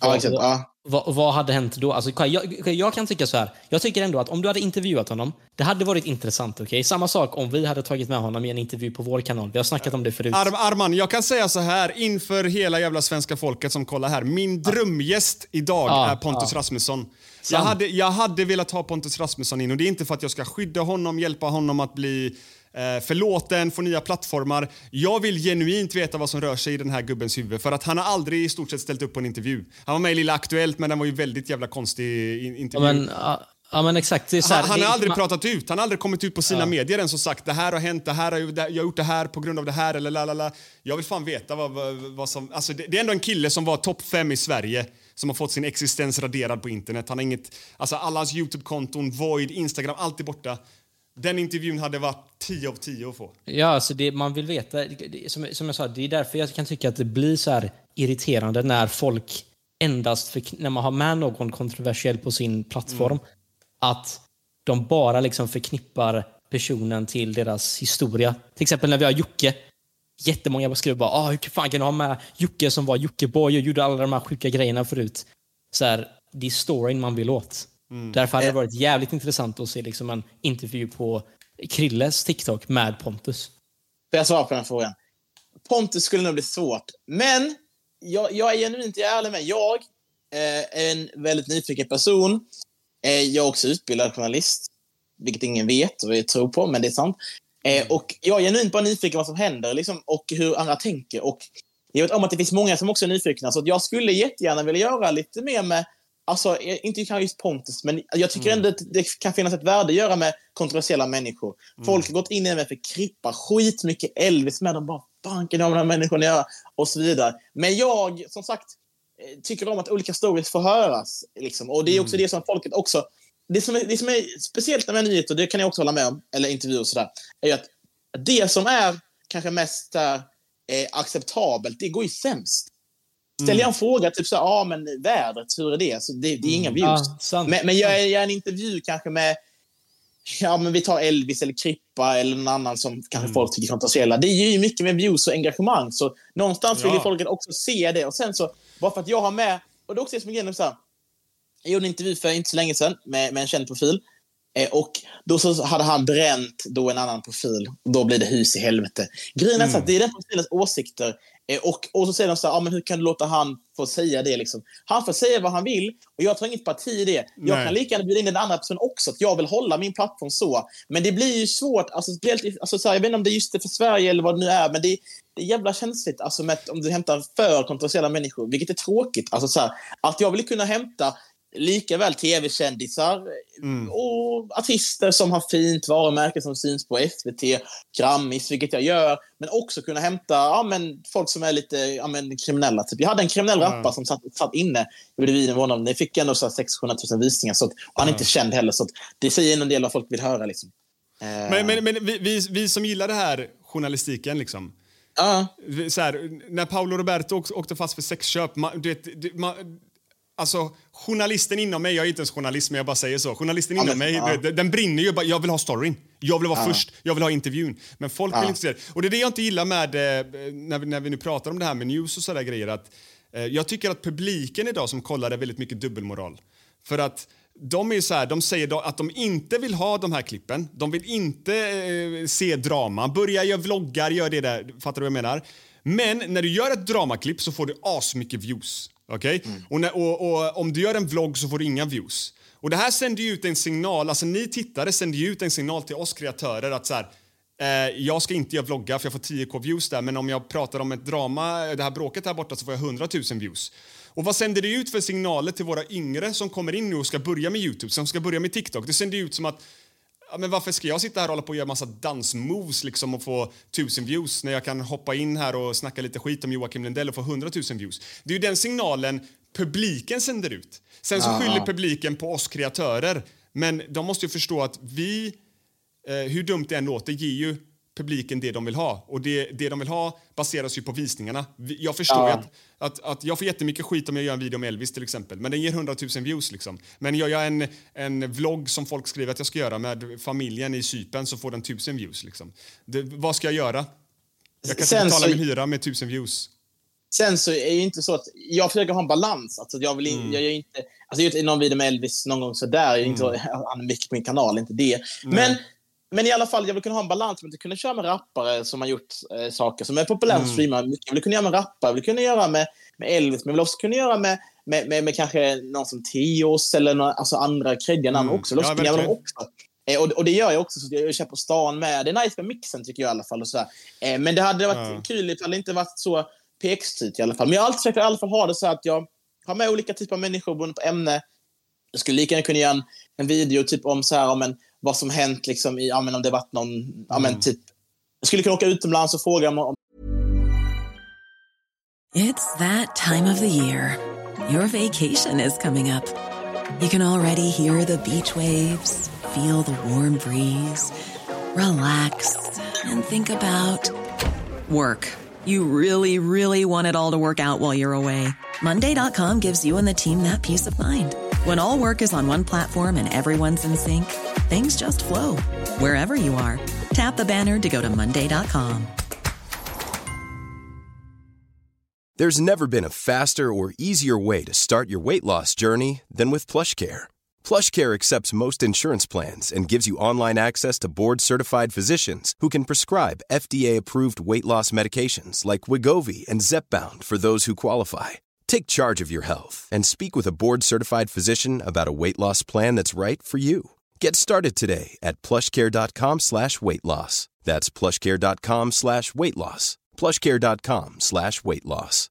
Ja, vad, exakt, ja. Vad, vad hade hänt då? Alltså, jag, jag kan tycka så här. Jag tycker ändå att om du hade intervjuat honom, det hade varit intressant, okej? Samma sak om vi hade tagit med honom i en intervju på vår kanal. Vi har snackat om det förut. Ar- Arman, jag kan säga så här inför hela jävla svenska folket som kollar här. Min drömgäst idag ja, är Pontus ja. Rasmussen. Jag hade, jag hade velat ha Pontus Rasmussen in, och det är inte för att jag ska skydda honom, hjälpa honom att bli förlåten, få nya plattformar. Jag vill genuint veta vad som rör sig i den här gubbens huvud, för att han har aldrig i stort sett ställt upp på en intervju. Han var med i Lilla Aktuellt, men den var ju väldigt jävla konstig intervju. Ja, men, ja, ja, men exakt. Det är så här, han, han har aldrig man... pratat ut, han har aldrig kommit ut på sina ja. medier än som sagt, det här har hänt, det här har jag har gjort det här på grund av det här, eller lalala. Jag vill fan veta vad, vad, vad som, alltså det, det är ändå en kille som var topp fem i Sverige, som har fått sin existens raderad på internet. Han har inget, alltså alla hans YouTube-konton, Void, Instagram, allt är borta. Den intervjun hade varit tio av tio att få. Ja, alltså det man vill veta, det, som, som jag sa, det är därför jag kan tycka att det blir så här irriterande när folk endast, för, när man har med någon kontroversiell på sin plattform, mm. att de bara liksom förknippar personen till deras historia. Till exempel när vi har Jocke, jättemånga skrev bara, ah, hur fan kan du ha med Jocke som var Jockeboy och gjorde alla de här sjuka grejerna förut? Så här, det är storyn man vill åt. Mm. Därför hade det varit jävligt intressant att se liksom en intervju på Krilles TikTok med Pontus. För jag svarar på den frågan. Pontus skulle nog bli svårt. Men jag, jag är genuint ärlig med. Jag eh, är en väldigt nyfiken person. Eh, jag är också utbildad journalist. Vilket ingen vet och jag tror på, men det är sant. Eh, och jag är genuint bara nyfiken vad som händer liksom, och hur andra tänker. Och jag vet om att det finns många som också är nyfikna. Så jag skulle jättegärna vilja göra lite mer med... Alltså, inte kanske just Pontus, men jag tycker mm. ändå att det kan finnas ett värde att göra med kontroversiella människor. Mm. Folk har gått in i det för Krippa, skitmycket Elvis med dem, bara banken av de här människorna göra, och så vidare. Men jag, som sagt, tycker om att olika stories får höras. Liksom. Och det är också mm. det som folket också... Det som är, det som är speciellt med nyheter, det kan jag också hålla med om, eller intervjuer och sådär, är att det som är kanske mest äh, acceptabelt, det går ju sämst. Ställer jag en fråga, typ så ja ah, men vädret, hur är det? Så det, det är inga views. Ja, men men jag, jag är en intervju kanske med, ja men vi tar Elvis eller Krippa eller någon annan som kanske mm. folk tycker kontroversiella. Det är ju mycket med views och engagemang. Så någonstans ja. Vill folket också se det. Och sen så, bara för att jag har med, och det också är som genom så här, jag gjorde en intervju för inte så länge sedan med, med en känd profil. Eh, och då så hade han bränt då en annan profil. Och då blir det hus i helvete. Grejen är mm. så att det är den profilens åsikter. Och, och så säger de så här, ah, men hur kan du låta han få säga det liksom? Han får säga vad han vill och jag tar inget parti i det. Nej. Jag kan lika gärna bjuda in den andra personen också, att jag vill hålla min plattform så. Men det blir ju svårt, alltså, alltså, så här, jag vet inte om det är just det för Sverige eller vad det nu är, men det, det är jävla känsligt alltså, med, om du hämtar för kontroversiella människor, vilket är tråkigt. Alltså, så här, att jag vill kunna hämta lika väl tv-kändisar mm. och artister som har fint varumärke som syns på S V T, Grammis, vilket jag gör, men också kunna hämta ja, men, folk som är lite ja, men, kriminella typ. Jag hade en kriminell rappare mm. som satt, satt inne i videon, det fick ändå sex hundra tusen visningar så att, och han är mm. inte känd heller, så att det säger en del av folk vill höra liksom. Men, men, men vi, vi, vi som gillar det här journalistiken liksom. Uh. Så här, när Paolo Roberto åkte fast för sexköp, man, du vet, du, man, alltså, journalisten inom mig, jag är inte ens journalist men jag bara säger så, journalisten inom ja, men, mig, ja. den brinner ju, jag vill ha storyn, jag vill vara ja. först, jag vill ha intervjun, men folk ja. vill inte se det. Och det är det jag inte gillar med, när vi, när vi nu pratar om det här med news och sådär grejer, att eh, jag tycker att publiken idag som kollar är väldigt mycket dubbelmoral, för att de är så här, de säger att de inte vill ha de här klippen, de vill inte eh, se drama, börja göra vloggar, gör det där, fattar du vad jag menar? Men när du gör ett dramaklipp så får du asmycket views. Okay? Mm. Och, när, och, och om du gör en vlogg så får du inga views. Och det här sänder ju ut en signal, alltså ni tittare sänder ju ut en signal till oss kreatörer att så här, eh, jag ska inte göra vlogga för jag får tio k views där, men om jag pratar om ett drama, det här bråket här borta, så får jag hundra tusen views. Och vad sänder det ut för signaler till våra yngre som kommer in nu och ska börja med YouTube, som ska börja med TikTok? Det sänder ut som att ja, men varför ska jag sitta här och hålla på och göra massa dansmoves liksom och få tusen views när jag kan hoppa in här och snacka lite skit om Joakim Lundell och få hundratusen views? Det är ju den signalen publiken sänder ut. Sen så skyller publiken på oss kreatörer, men de måste ju förstå att vi, eh, hur dumt det än låter, ger ju publiken det de vill ha. Och det, det de vill ha baseras ju på visningarna. Jag förstår ja. att, att, att jag får jättemycket skit om jag gör en video om Elvis till exempel. Men den ger hundratusen views liksom. Men gör jag en, en vlogg som folk skriver att jag ska göra med familjen i Cypern, så får den tusen views liksom. Det, vad ska jag göra? Jag kan inte betala min hyra med tusen views. Sen så är ju inte så att jag försöker ha en balans. Alltså jag vill in, mm. jag gör inte, alltså jag gör någon video med Elvis någon gång så där. Jag är inte mm. han mycket på min kanal, inte det. Nej. Men Men i alla fall, jag vill kunna ha en balans. Jag vill kunna köra med rappare som har gjort eh, saker som är populära mm. streamare. Jag vill kunna göra med rappare, jag vill kunna göra med, med Elvis. Men jag vill också kunna göra med, med, med, med kanske någon som Teos eller någon, alltså andra kreddiga namn mm. också. Jag vill ja, kunna också. Eh, och, och det gör jag också, så jag kör på stan med. Det är nice med mixen tycker jag i alla fall. Och så eh, men det hade varit ja. kul ifall det inte varit så P X-tyt i alla fall. Men jag har alltid försökt i alla fall ha det så att jag har med olika typer av människor beroende på ämne. Jag skulle lika gärna kunna göra en, en video typ om så här, om en vad som hänt liksom i, ja men om det varit någon, ja men typ, jag skulle kunna åka utomlands och fråga om... It's that time of the year. Your vacation is coming up. You can already hear the beach waves, feel the warm breeze, relax and think about work. You really, really want it all to work out while you're away. monday dot com gives you and the team that peace of mind. When all work is on one platform and everyone's in sync, things just flow. Wherever you are, tap the banner to go to monday dot com. There's never been a faster or easier way to start your weight loss journey than with PlushCare. PlushCare accepts most insurance plans and gives you online access to board-certified physicians who can prescribe F D A-approved weight loss medications like Wegovy and Zepbound for those who qualify. Take charge of your health and speak with a board-certified physician about a weight loss plan that's right for you. Get started today at plushcare.com slash weight loss. That's plushcare.com slash weight loss. plushcare.com slash weight loss.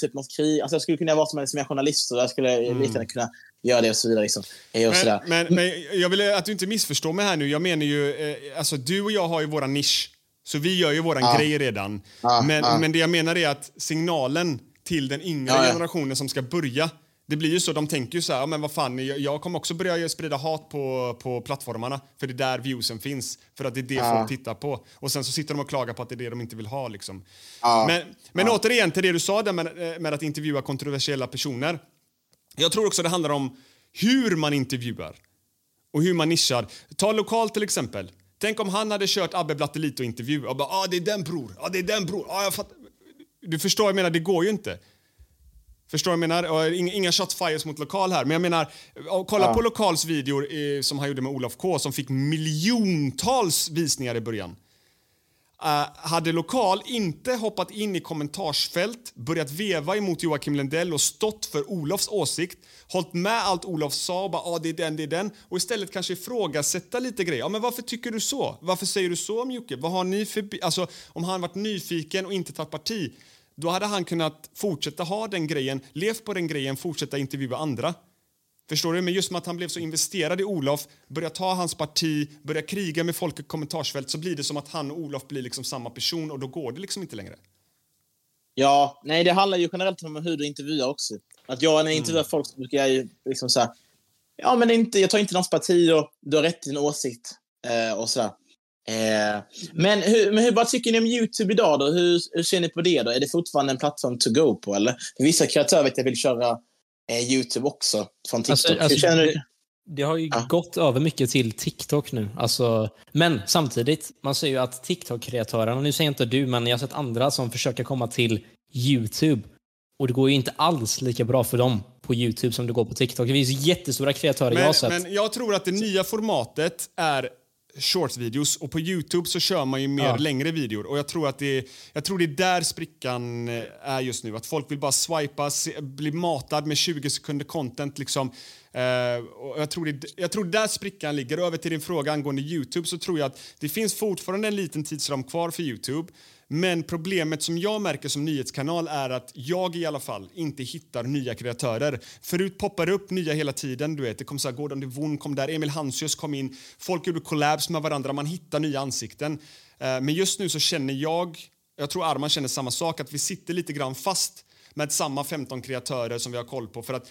Typ något krig. Alltså jag skulle kunna vara som en som är journalist och jag skulle mm. lite kunna göra det och så vidare. Liksom. Och men, men, men jag vill att du inte missförstår mig här nu. Jag menar ju, eh, alltså du och jag har ju våran nisch. Så vi gör ju våran ah. grej redan. Ah, men, ah. men det jag menar är att signalen till den yngre ah, ja. generationen som ska börja, det blir ju så, de tänker ju så här, men vad fan, jag kommer också börja sprida hat på, på plattformarna. För det är där viewsen finns. För att det är det ja. folk tittar på. Och sen så sitter de och klagar på att det är det de inte vill ha. Liksom. Ja. Men, men ja. återigen till det du sa där med, med att intervjua kontroversiella personer. Jag tror också det handlar om hur man intervjuar. Och hur man nischar. Ta lokal till exempel. Tänk om han hade kört Abbe Blatteleto-intervju. Och bara, ja ah, det är den bror. Ja ah, det är den bror. Ah, jag fattar. Du förstår, jag menar, det går ju inte. Förstår jag menar? Inga shotfires mot lokal här. Men jag menar, kolla ja. på lokals videor eh, som han gjorde med Olof K. Som fick miljontals visningar i början. Uh, hade lokal inte hoppat in i kommentarsfält, börjat veva emot Joakim Lundell och stått för Olofs åsikt, hållit med allt Olof sa och bara, ja ah, det är den, det är den. Och istället kanske ifrågasätta lite grejer. Ja men varför tycker du så? Varför säger du så om Jocke? Vad har ni för... Alltså om han varit nyfiken och inte tagit parti, då hade han kunnat fortsätta ha den grejen, levt på den grejen, fortsätta intervjua andra. Förstår du? Men just med att han blev så investerad i Olof, börja ta hans parti, börja kriga med folk i kommentarsfält, så blir det som att han och Olof blir liksom samma person och då går det liksom inte längre. Ja, nej det handlar ju generellt om hur du intervjuar också. Att jag när jag intervjuar mm. folk så brukar jag ju liksom så här, ja men inte, jag tar inte någons parti och du har rätt i din åsikt eh, och sådär. Eh, men hur, men hur, vad tycker ni om YouTube idag då? Hur, hur ser ni på det då? Är det fortfarande en plattform to go på eller? För vissa kreatörer vet jag vill köra eh, YouTube också från TikTok. Alltså, alltså, hur känner du? Det, det har ju ah. gått över mycket till TikTok nu. Alltså, men samtidigt, man ser ju att TikTok-kreatörerna, nu säger inte du, men jag har sett andra som försöker komma till YouTube. Och det går ju inte alls lika bra för dem på YouTube som det går på TikTok. Det finns jättestora kreatörer men, jag har sett. Men jag tror att det nya formatet är shorts-videos, och på YouTube så kör man ju mer ja. längre videor, och jag tror att det är, jag tror det är där sprickan är just nu, att folk vill bara swipa, se, bli matad med tjugo sekunder content liksom, eh, och jag tror det, jag tror där sprickan ligger. Över till din fråga angående YouTube, så tror jag att det finns fortfarande en liten tidsram kvar för YouTube, men problemet som jag märker som nyhetskanal är att jag i alla fall inte hittar nya kreatörer. Förut poppar upp nya hela tiden, du vet. Det kom så här, Gordon Devon kom där, Emil Hansius kom in. Folk gjorde collabs med varandra, man hittar nya ansikten. Men just nu så känner jag, jag tror Arman känner samma sak, att vi sitter lite grann fast med samma femton kreatörer som vi har koll på. För att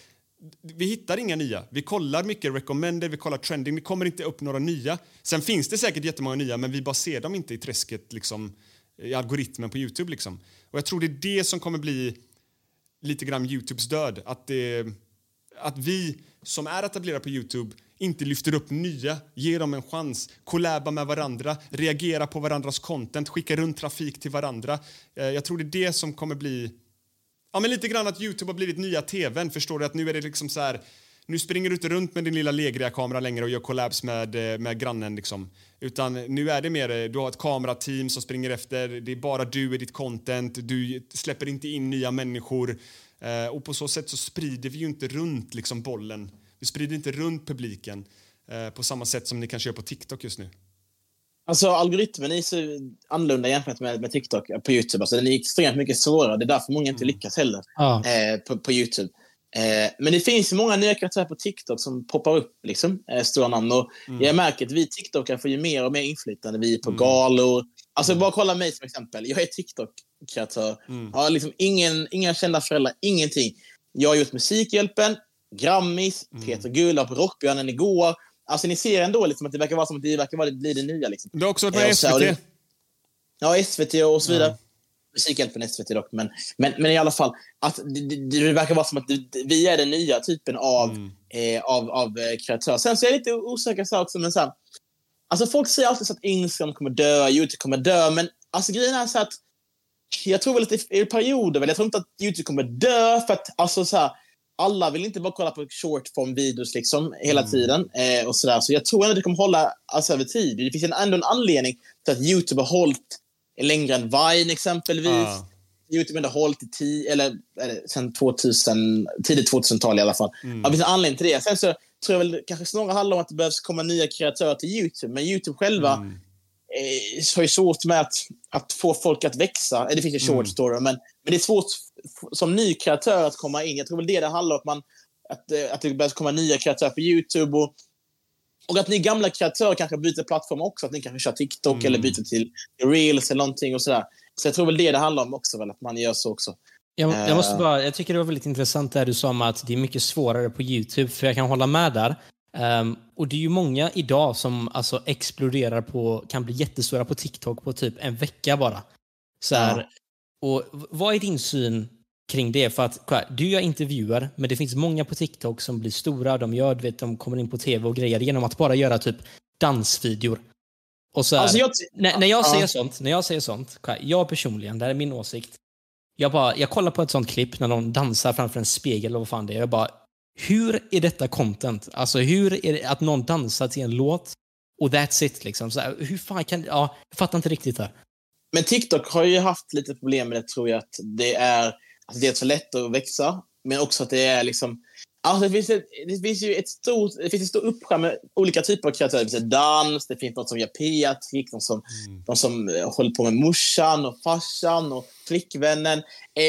vi hittar inga nya. Vi kollar mycket recommender, vi kollar trending. Det kommer inte upp några nya. Sen finns det säkert jättemånga nya, men vi bara ser dem inte i träsket liksom, i algoritmen på YouTube liksom. Och jag tror det är det som kommer bli lite grann YouTubes död, att, det, att vi som är etablerade på YouTube inte lyfter upp nya, ger dem en chans, kollaba med varandra, reagera på varandras content, skicka runt trafik till varandra. Jag tror det är det som kommer bli, ja men lite grann att YouTube har blivit nya tvn, förstår du, att nu är det liksom så här, nu springer du inte runt med din lilla legriga kamera längre och gör collabs med, med grannen liksom. Utan nu är det mer, du har ett kamerateam som springer efter. Det är bara du i ditt content. Du släpper inte in nya människor. Eh, och på så sätt så sprider vi ju inte runt liksom bollen. Vi sprider inte runt publiken eh, på samma sätt som ni kanske gör på TikTok just nu. Alltså algoritmen är så annorlunda jämfört med, med TikTok på YouTube. Alltså den är extremt mycket svårare. Det är därför många inte mm. lyckas heller ah. eh, på, på YouTube. Eh, men det finns ju många nya kreatörer på TikTok som poppar upp liksom, eh, stora namn, och mm. jag märker att vi TikTokare får ju mer och mer inflytande. Vi är på mm. galor. Alltså mm. bara kolla mig som exempel. Jag är TikTok-kreatör. mm. Har liksom ingen, inga kända föräldrar, ingenting. Jag har gjort Musikhjälpen, Grammis, mm. Peter Gullab, Rockbjörnen igår. Alltså ni ser ändå liksom att det verkar vara som att det verkar vara det, bli det nya liksom. Du har också varit med eh, S V T det, ja, S V T och så vidare. mm. Musikhjälpen, S V T dock, men, men, men i alla fall att det, det verkar vara som att det, vi är den nya typen av, mm. eh, av, av kreatör. Sen så är jag lite osäker så också, men så här, alltså folk säger alltid så att Instagram kommer dö, YouTube kommer dö, men alltså grejen är så att jag tror väl att i perioder, väl, jag tror inte att YouTube kommer dö, för att alltså så här, alla vill inte bara kolla på shortform-videos liksom hela mm. tiden eh, och sådär. Så jag tror att det kommer hålla alltså, över tid. Det finns en, ändå en anledning till att YouTube har hållit längre än Vine exempelvis. Ah. YouTube har hållit i tio, eller, eller sen tvåtusen, tidigt tjugohundratal i alla fall. Mm. Ja, det finns en anledning till det. Sen så tror jag väl kanske snarare handlar om att det behövs komma nya kreatörer till YouTube. Men YouTube själva mm. eh, har ju svårt med att, att få folk att växa. Det finns ju short story, mm. men, men det är svårt som ny kreatör att komma in. Jag tror väl det det handlar om att, man, att, att det behövs komma nya kreatörer på YouTube. Och, och att ni gamla kreatörer kanske byter plattform också. Att ni kanske kör TikTok mm. eller byter till Reels eller någonting och sådär. Så jag tror väl det det handlar om också, väl, att man gör så också. Jag, jag, måste bara, jag tycker det var väldigt intressant där du sa om att det är mycket svårare på YouTube, för jag kan hålla med där. Um, och det är ju många idag som alltså exploderar på, kan bli jättestora på TikTok på typ en vecka bara. Så här, ja. Och vad är din syn kring det? För att du gör intervjuer, men det finns många på TikTok som blir stora. De gör, du vet, de kommer in på tv och grejer genom att bara göra typ dansvideor. Och så här, alltså jag, när, när, jag ja. säger sånt, när jag säger sånt, jag personligen, det här är min åsikt. Jag, bara, jag kollar på ett sånt klipp när någon dansar framför en spegel eller vad fan det är. Jag bara, hur är detta content? Alltså hur är det att någon dansar till en låt och that's it liksom. Så här, hur fan kan, ja, jag fattar inte riktigt här. Men TikTok har ju haft lite problem med det, tror jag, att det är, alltså det är så lätt att växa, men också att det är liksom, alltså det finns, ett, det finns ju ett stort, det finns ett stort uppskärm med olika typer av kreatörer. Det finns dans, det finns något som gör pia-trick, de som, mm. de som håller på med morsan och farsan och flickvännen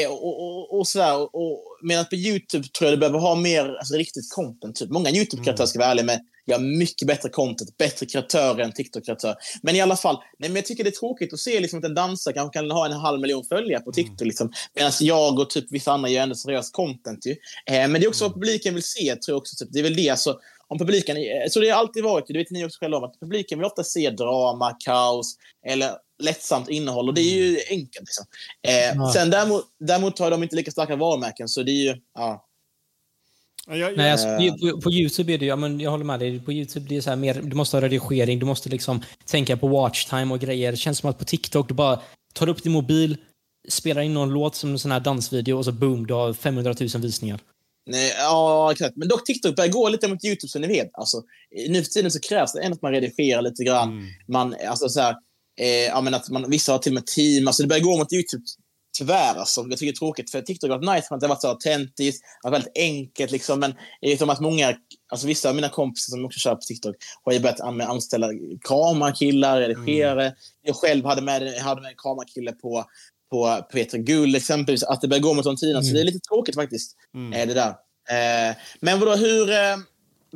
eh, och, och, och, och sådär. Och, och, medan på YouTube tror jag du behöver ha mer alltså, riktigt content. Typ. Många YouTube-kreatörer ska vara ärliga med, jag har mycket bättre content, bättre kreatörer än TikTok-kreatörer. Men i alla fall, nej, men jag tycker det är tråkigt att se liksom, att en dansare kanske kan ha en halv miljon följare på TikTok. Mm. Liksom. Medan jag och typ vissa andra gör ändå seriös content. Ju. Eh, men det är också mm. vad publiken vill se, tror jag också. Typ. Det är väl det, alltså, om publiken, så det har alltid varit, det vet ni också själva om, att publiken vill ofta se drama, kaos eller lättsamt innehåll. Och det är ju enkelt. Liksom. Eh, mm. Sen däremot, däremot har de inte lika starka varumärken, så det är ju... Ja. Jag, Nej, alltså, på, på YouTube är det, ja, men jag håller med dig, på YouTube det är så här mer, du måste ha redigering, du måste liksom tänka på watchtime och grejer. Det känns som att på TikTok du bara tar upp din mobil, spelar in någon låt som en sån här dansvideo och så boom, du har femhundratusen visningar. Nej, ja, exakt. Men dock TikTok börjar gå lite mot YouTube, så ni vet. Alltså, nu för tiden så krävs det än att man redigerar lite grann. Mm. Man, alltså så här, eh, ja, men att man, vissa har till och med team, alltså det börjar gå mot YouTube. Tyvärr, alltså. Jag tycker det är tråkigt, för TikTok har varit nice, för att det har varit så autentiskt, har varit väldigt enkelt liksom, men liksom att många, alltså vissa av mina kompisar som också kör på TikTok har ju börjat anställa kamerakillar, redigerare. Mm. Jag själv hade med, hade med en kamerakille på, på Peter Gull exempelvis, att det börjar gå mot de tiden, mm. så det är lite tråkigt faktiskt, mm. det där. Men vadå, hur,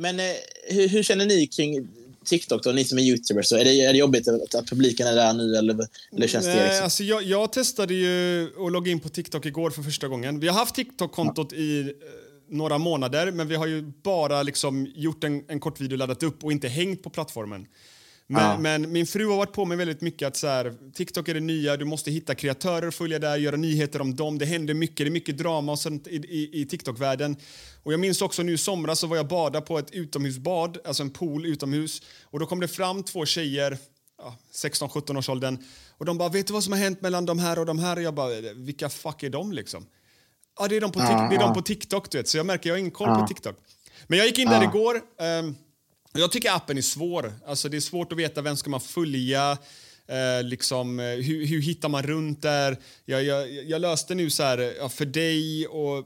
men, hur, hur känner ni kring TikTok då, ni som är YouTuber, så är det, är det jobbigt att, att publiken är där nu, eller, eller känns det liksom? Alltså jag, jag testade ju att logga in på TikTok igår för första gången. Vi har haft TikTok-kontot i eh, några månader, men vi har ju bara liksom gjort en, en kort video, laddat upp och inte hängt på plattformen. Men, ah. men min fru har varit på mig väldigt mycket att så här, TikTok är det nya, du måste hitta kreatörer, följa där, göra nyheter om dem. Det händer mycket, det är mycket drama och sånt i, i, i TikTok-världen. Och jag minns också nu i somras så var jag bada på ett utomhusbad, alltså en pool utomhus. Och då kom det fram två tjejer, ja, sexton sjutton års åldern. Och de bara, vet du vad som har hänt mellan de här och de här? Och jag bara, vilka fuck är de liksom? Ja, det är de på, tic- ah, det är de på TikTok, du vet. Så jag märker, jag har ingen koll ah. på TikTok. Men jag gick in där ah. igår... Um, Jag tycker appen är svår. Alltså det är svårt att veta vem ska man följa. Eh, liksom, hur, hur hittar man runt där? Jag, jag, jag löste nu så här, ja, för dig och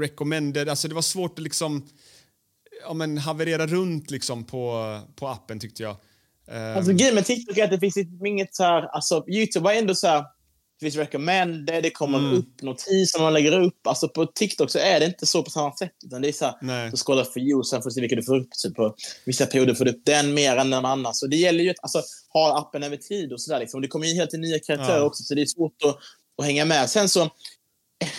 recommended. Alltså det var svårt att liksom, ja, men, haverera runt liksom, på, på appen tyckte jag. Eh. Alltså grejen med TikTok är att det finns inget så här... Alltså YouTube var ändå så här... Det finns recommended, det kommer mm. upp notiser man lägger upp. Alltså på TikTok så är det inte så på samma sätt. Utan det är så här, du scrollar för views, sen får du se vilka du får upp. Typ, och vissa perioder får du upp den mer än den annan. Så det gäller ju att alltså, ha appen över tid och sådär. Liksom. Det kommer ju helt till nya kreatörer ja. också, så det är svårt att, att hänga med. Sen så,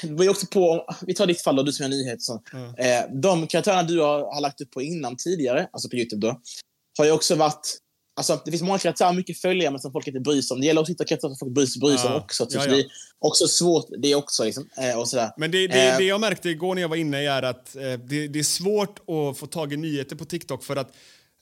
vi, också på, vi tar ditt fall då, du som är nyhet. Så. Mm. Eh, de kreatörerna du har, har lagt upp på innan tidigare, alltså på YouTube då, har ju också varit... Alltså, det finns många kreatörer, mycket följare, men som folk inte bryr sig om. Det gäller att hitta kreatörer som folk bryr sig, bryr sig ja. om också. Så ja, ja. Det är också svårt, det är också liksom, och sådär. Men det, det, eh. det jag märkte igår när jag var inne är att eh, det, det är svårt att få tag i nyheter på TikTok, för att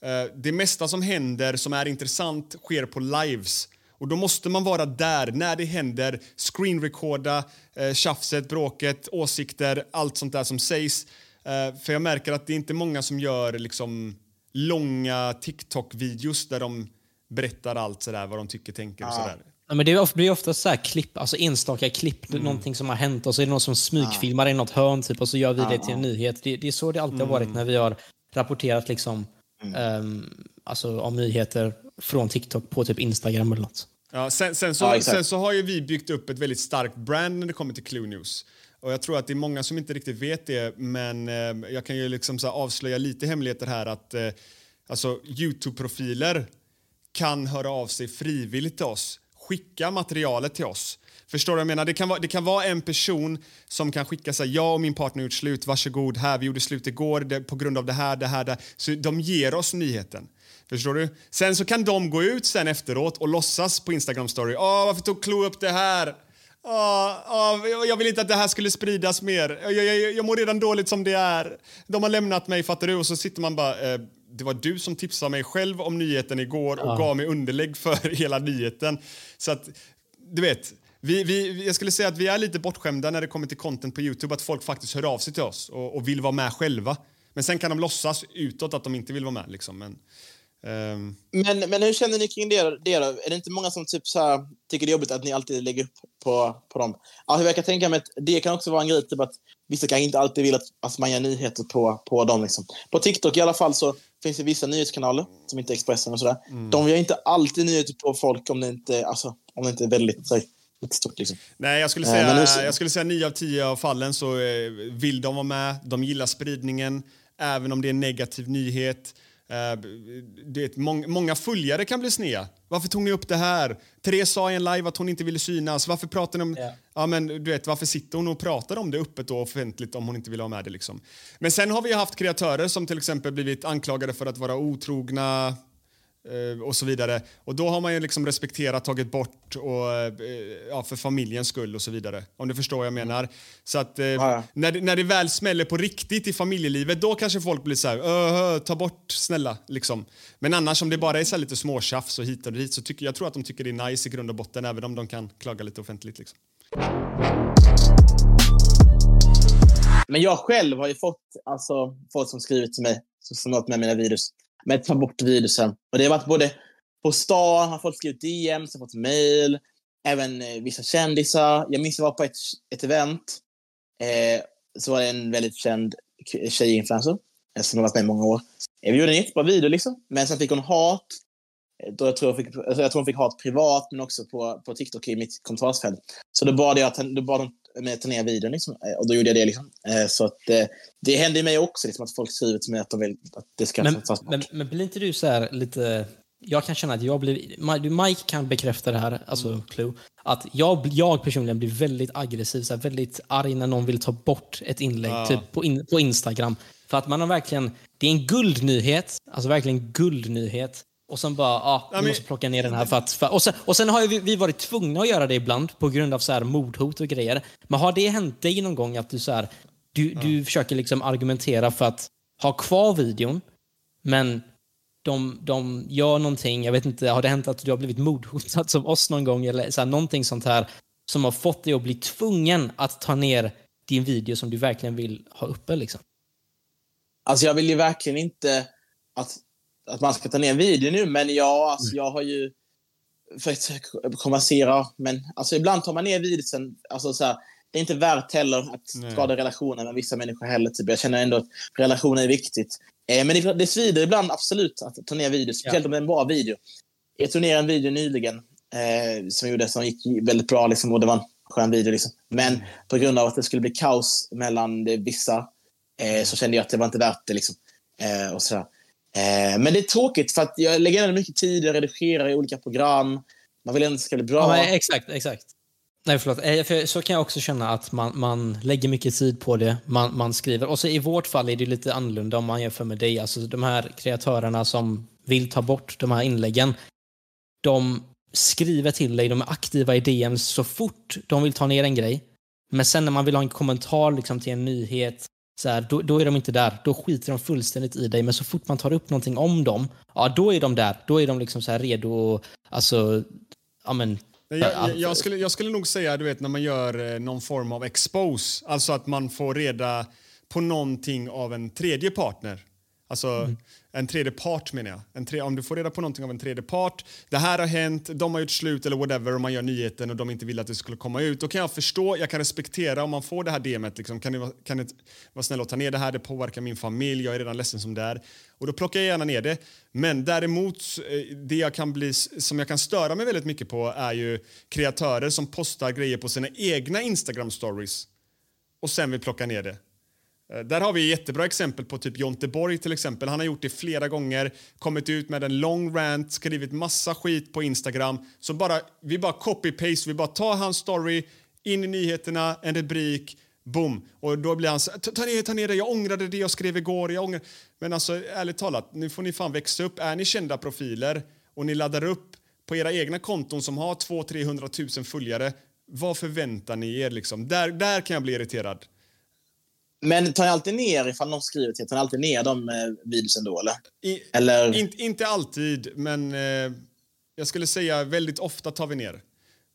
eh, det mesta som händer som är intressant sker på lives. Och då måste man vara där när det händer, screenrecorda, eh, tjafset, bråket, åsikter, allt sånt där som sägs. Eh, för jag märker att det är inte många som gör liksom långa TikTok-videos där de berättar allt sådär, vad de tycker, tänker och ah. sådär. Ja, men det blir ofta så här klipp, alltså enstaka klipp, mm. någonting som har hänt och så är det någon som smygfilmar ah. i något hörn typ och så gör vi ah. det till en nyhet. Det, det är så det alltid mm. har varit när vi har rapporterat liksom mm. um, alltså om nyheter från TikTok på typ Instagram eller något. Ja, sen, sen, så, ja, sen så har ju vi byggt upp ett väldigt starkt brand när det kommer till Clue News. Och jag tror att det är många som inte riktigt vet det, men eh, jag kan ju liksom så här avslöja lite hemligheter här att eh, alltså YouTube-profiler kan höra av sig frivilligt till oss, skicka materialet till oss. Förstår du vad jag menar? Det kan vara, det kan vara en person som kan skicka så här, jag och min partner gjort slut, varsågod här, vi gjorde slut igår det, på grund av det här, det här, det. Så de ger oss nyheten. Förstår du? Sen så kan de gå ut sen efteråt och låtsas på Instagram story. Åh, varför tog Chloe upp det här? Åh, åh, jag vill inte att det här skulle spridas mer. Jag, jag, jag mår redan dåligt som det är. De har lämnat mig, fattar du? Och så sitter man bara... Eh, det var du som tipsade mig själv om nyheten igår och ja. gav mig underlägg för hela nyheten. Så att, du vet... Vi, vi, jag skulle säga att vi är lite bortskämda när det kommer till content på YouTube. Att folk faktiskt hör av sig till oss och, och vill vara med själva. Men sen kan de låtsas utåt att de inte vill vara med, liksom, men... Um. Men, men hur känner ni kring det, det då? Är det inte många som typ så här, tycker det är jobbigt att ni alltid lägger upp på, på dem? Alltså, jag kan tänka mig att det kan också vara en grej typ att vissa kan inte alltid vill att alltså, man gör nyheter på, på dem liksom. På TikTok i alla fall så finns det vissa nyhetskanaler som inte är Expressen och sådär. Mm. De gör inte alltid nyheter på folk om det inte, alltså, om det inte är väldigt så, stort, liksom. Nej, jag skulle säga, äh, jag skulle säga nio av tio av fallen så eh, vill de vara med, de gillar spridningen även om det är en negativ nyhet. Uh, det, må- många följare kan bli snea. Varför tog ni upp det här? Therese sa i en live att hon inte ville synas. Varför pratar ni om... Yeah. Ja, men du vet, varför sitter hon och pratar om det öppet och offentligt om hon inte vill ha med det, liksom. Men sen har vi haft kreatörer som till exempel blivit anklagade för att vara otrogna uh, och så vidare. Och då har man ju liksom respekterat, tagit bort och, uh, ja, för familjens skull och så vidare. Om du förstår vad jag menar. Så att uh, ja, ja. När, det, när det väl smäller på riktigt i familjelivet, då kanske folk blir så här, öh, ta bort snälla, liksom. Men annars om det bara är så lite småtjafs och hit och dit så tycker jag tror att de tycker det är nice i grund och botten, även om de kan klaga lite offentligt, liksom. Men jag själv har ju fått, alltså, folk som skrivit till mig som något med mina virus, med ta bort virusen. Och det har varit både på stan, har folk skrivit D M, så fått mejl, även eh, vissa kändisar. Jag minns jag var på ett, ett event eh, så var det en väldigt känd tjejinfluencer som har varit med i många år. Vi gjorde en jättebra video liksom, men sen fick hon hat. Då jag tror hon fick, jag tror hon fick hat privat, men också på, på TikTok i mitt kommentarsfält. Så då bad jag att, då bad hon mig att ta ner videon liksom, och då gjorde jag det liksom. Så att det, det hände mig också liksom, att folk skriver till mig att de vill att det ska men, tas bort. Men, men blir inte du så här lite... Jag kan känna att jag blir... Mike kan bekräfta det här, alltså mm. Clue, att jag, jag personligen blir väldigt aggressiv, så här, väldigt arg när någon vill ta bort ett inlägg ah. typ på, in, på Instagram. För att man har verkligen... Det är en guldnyhet, alltså verkligen guldnyhet. Och sen bara, ah, ja, vi men... måste plocka ner den här för att... För, och, sen, och sen har vi, vi varit tvungna att göra det ibland på grund av så här mordhot och grejer. Men har det hänt dig någon gång att du så här... Du, ja. du försöker liksom argumentera för att ha kvar videon, men... De, de gör någonting, jag vet inte, har det hänt att du har blivit mordhotad som oss någon gång eller så här, någonting sånt här som har fått dig att bli tvungen att ta ner din video som du verkligen vill ha uppe liksom? Alltså jag vill ju verkligen inte att, att man ska ta ner video nu, men jag, alltså, mm. jag har ju för att konversera, men alltså ibland tar man ner videon, alltså så här, det är inte värt heller att skada Nej. relationer med vissa människor heller typ. Jag känner ändå att relationer är viktigt. Men det, det svider ibland absolut att ta ner video, speciellt ja. om det är en bra video. Jag tog ner en video nyligen eh, som gjorde som gick väldigt bra liksom, och det var en skön video liksom. Men mm. på grund av att det skulle bli kaos mellan det, vissa eh, så kände jag att det var inte värt det liksom. eh, och sådär. Eh, Men det är tråkigt för att jag lägger ändå mycket tid, jag redigerar i olika program. Man vill ändå att det ska bli bra. Ja, men, exakt, exakt. Nej, förlåt. För så kan jag också känna att man, man lägger mycket tid på det, man, man skriver. Och så i vårt fall är det lite annorlunda om man jämför med dig. Alltså de här kreatörerna som vill ta bort de här inläggen, de skriver till dig, de är aktiva i D M så fort de vill ta ner en grej. Men sen när man vill ha en kommentar liksom, till en nyhet, så här, då, då är de inte där. Då skiter de fullständigt i dig. Men så fort man tar upp någonting om dem, ja då är de där. Då är de liksom så här redo och, alltså... ja, men, jag, jag, jag, skulle, jag skulle nog säga, du vet, när man gör någon form av expose, alltså att man får reda på någonting av en tredje partner. Alltså mm. en tredje part menar jag. En tre, om du får reda på någonting av en tredje part, det här har hänt, de har gjort slut eller whatever, och man gör nyheten och de inte vill att det skulle komma ut, då kan jag förstå, jag kan respektera om man får det här D M:et liksom, kan ni, kan ni vara snälla och ta ner det här, det påverkar min familj, jag är redan ledsen som det är, och då plockar jag gärna ner det. Men däremot det jag kan bli, som jag kan störa mig väldigt mycket på, är ju kreatörer som postar grejer på sina egna Instagram stories och sen vill plocka ner det. Där har vi ett jättebra exempel på typ Jonteborg till exempel. Han har gjort det flera gånger, kommit ut med en lång rant, skrivit massa skit på Instagram. Så bara, vi bara copy-paste, vi bara tar hans story, in i nyheterna, en rubrik, boom. Och då blir han så, ta ner, ta ner det, jag ångrade det jag skrev igår, jag ångrar. Men alltså, ärligt talat, nu får ni fan växa upp. Är ni kända profiler och ni laddar upp på era egna konton som har två hundra till trehundra tusen följare, vad förväntar ni er liksom? Där, där kan jag bli irriterad. Men tar ni alltid ner, ifall någon skriver till, tar ni alltid ner de videos ändå, eller? I, eller? In, inte alltid, men eh, jag skulle säga väldigt ofta tar vi ner.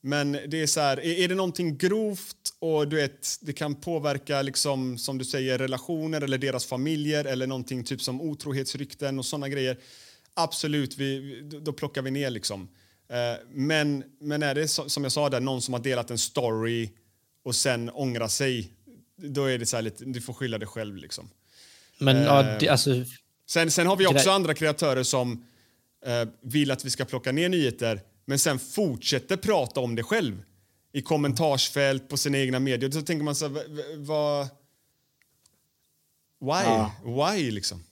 Men det är så här, är, är det någonting grovt och du vet, det kan påverka liksom, som du säger, relationer eller deras familjer eller någonting typ som otrohetsrykten och sådana grejer, absolut, vi, då plockar vi ner liksom. Eh, men, men är det, som jag sa där, någon som har delat en story och sen ångrar sig, då är det så här lite, du får skylla dig själv liksom. Men eh, ja, det, alltså, sen, sen har vi också det... andra kreatörer som eh, vill att vi ska plocka ner nyheter, men sen fortsätter prata om det själv i kommentarsfält på sina egna medier. Då tänker man så här, vad... Why? Ja. Why liksom?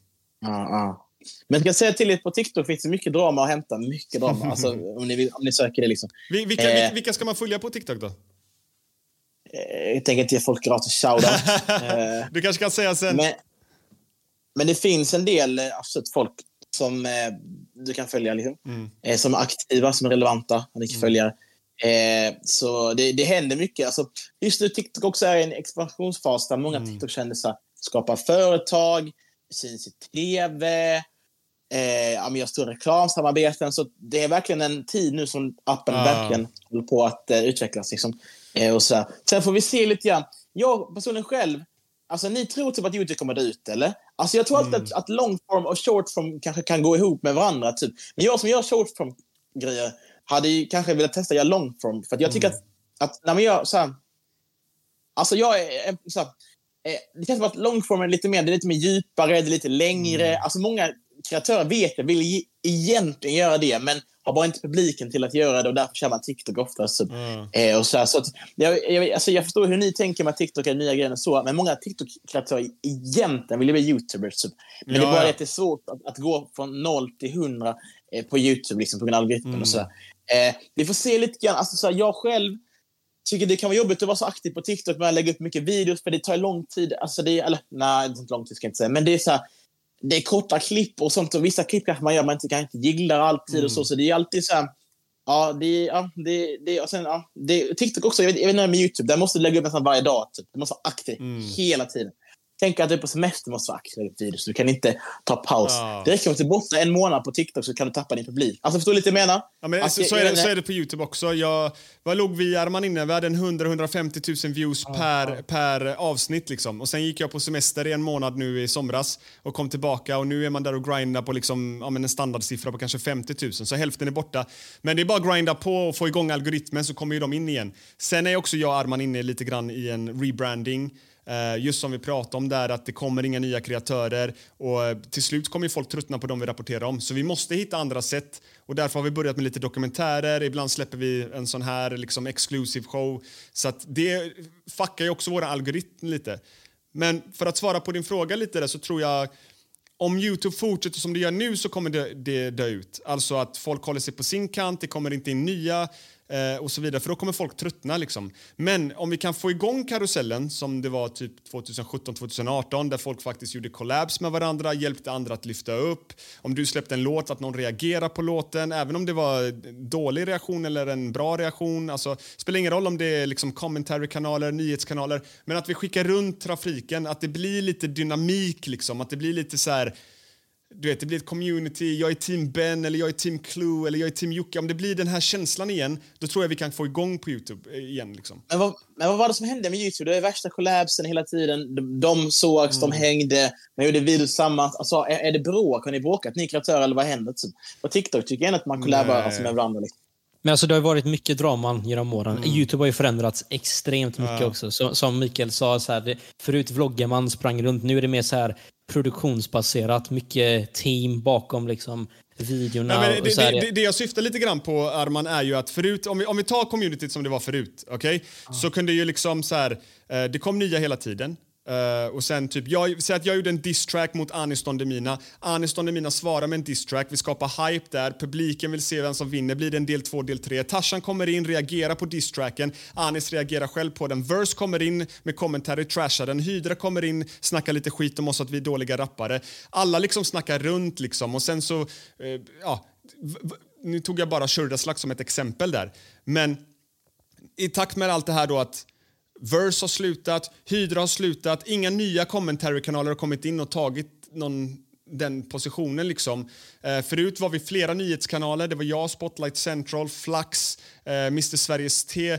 Ja, ja. Men jag ska säga till er, på TikTok finns det mycket drama att hämta. Mycket drama, alltså, om, ni vill, om ni söker det liksom. Vi, vilka, eh. vilka ska man följa på TikTok då? Jag tänker inte ge folk gratis shoutout. Du kanske kan säga sen. Men, men det finns en del absolut folk som eh, du kan följa liksom. Mm. eh, som är aktiva, som är relevanta, som mm. följare. Eh, så det, det händer mycket. Alltså, just nu TikTok också är i en expansionsfas där många mm. TikTok-kändisar skapar företag, syns i T V, eh, ja, men gör stora reklamsamarbeten. Så det är verkligen en tid nu som appen ah. verkligen håller på att eh, utvecklas liksom. Och så sen får vi se lite grann. Jag personen själv, alltså ni tror typ att YouTube kommer dra ut, eller? Alltså jag tror alltid mm. att, att long form och short form kanske kan gå ihop med varandra typ. Men jag som gör short form grejer hade ju kanske velat testa göra long form, för att jag tycker mm. att, att när man gör så här, alltså jag är så här, det känns som att long form är lite mer, det är lite mer djupare, det är lite längre. Mm. Alltså många kreatörer vet jag vill egentligen göra det, men har bara inte publiken till att göra det, och därför kör man TikTok oftast. Mm. Eh, och så här, så att jag, jag, alltså jag förstår hur ni tänker med TikTok är nya grejer och så, men många TikTok-kreatörer egentligen vill ju bli YouTubers. Typ. Men ja. det är bara att det är svårt att, att gå från noll till hundra eh, på YouTube liksom, på grund av algoritmen mm. och så. Eh, vi får se lite grann, alltså så här, jag själv tycker det kan vara jobbigt att vara så aktiv på TikTok med att lägga upp mycket videos, för det tar lång tid, alltså det är, eller nej, det är inte lång tid ska jag inte säga, men det är så här, det är korta klipp och sånt, och vissa klipp kanske man gör man inte kan inte gillar alltid mm. och så, så det är alltid så här, ja det ja det det och sen ja det TikTok också, jag vet, jag vet inte med YouTube, där måste du lägga upp nästan varje dag typ. Du måste vara aktiv mm. hela tiden. Tänk att du på semester måste vara aktiv i videos, du kan inte ta paus. Ja. Det räcker om du är borta en månad på TikTok så kan du tappa din publik. Alltså förstår du lite menar? Ja, men alltså, så, så, är det, så är det på YouTube också. Jag vad låg vi Arman inne? Vi hade en hundra till hundrafemtio tusen views ja. per, per avsnitt liksom. Och sen gick jag på semester i en månad nu i somras och kom tillbaka, och nu är man där och grindar på liksom, ja, men en standardsiffra på kanske femtio tusen, så hälften är borta. Men det är bara att grinda på och få igång algoritmen, så kommer ju de in igen. Sen är också jag och Arman inne lite grann i en rebranding. Just som vi pratade om där, att det kommer inga nya kreatörer, och till slut kommer ju folk tröttna på dem vi rapporterar om. Så vi måste hitta andra sätt, och därför har vi börjat med lite dokumentärer. Ibland släpper vi en sån här liksom exklusiv show, så att det fuckar ju också våra algoritm lite. Men för att svara på din fråga lite där, så tror jag om YouTube fortsätter som det gör nu så kommer det, det dö ut. Alltså att folk håller sig på sin kant, det kommer inte in nya och så vidare, för då kommer folk tröttna liksom. Men om vi kan få igång karusellen som det var typ tjugosjutton till tjugoarton, där folk faktiskt gjorde collabs med varandra, hjälpte andra att lyfta upp, om du släppte en låt att någon reagerar på låten, även om det var en dålig reaktion eller en bra reaktion, alltså spelar ingen roll om det är liksom commentary-kanaler, nyhetskanaler, men att vi skickar runt trafiken, att det blir lite dynamik liksom, att det blir lite så här du vet, det blir ett community, jag är team Ben eller jag är team Clue eller jag är team Jocke. Om det blir den här känslan igen, då tror jag vi kan få igång på YouTube igen. Liksom. Men, vad, men vad var det som hände med YouTube? Det är värsta kollapsen hela tiden. De, de sågs, mm. de hängde, man gjorde videos samman. Alltså, är, är det bråk? Har ni bråkat? Ni kreatörer eller vad hände? Typ? På TikTok tycker jag att man kollaborerar alltså med varandra. Liksom. Men alltså det har varit mycket draman genom åren. Mm. YouTube har ju förändrats extremt mycket ja. också. Så, som Mikael sa, så här, det, förut vloggar man, sprang runt. Nu är det mer så här produktionsbaserat. Mycket team bakom liksom videorna. Ja, men det, och så här. Det, det, det jag syftar lite grann på, Arman, är ju att förut, om vi, om vi tar communityt som det var förut, okay, ja. så kunde ju liksom så här, eh, det kom nya hela tiden. Uh, och sen typ, jag, säg att jag gjorde en diss-track mot Anis Don Demina. Anis Don Demina svarar med en diss-track. Vi skapar hype där, publiken vill se vem som vinner. Blir det en del två, del tre? Tarsan kommer in, reagerar på diss-tracken. Anis reagerar själv på den. Verse kommer in med kommentarer, trashar den. Hydra kommer in, snackar lite skit om oss att vi är dåliga rappare. Alla liksom snackar runt liksom. Och sen så, uh, ja v- v- nu tog jag bara Shurdaslak som ett exempel där. Men i takt med allt det här då att Verse har slutat, Hydra har slutat, inga nya commentary-kanaler har kommit in och tagit någon, den positionen liksom. Eh, förut var vi flera nyhetskanaler, det var jag, Spotlight Central, Flax, eh, Mister Sveriges T. Eh,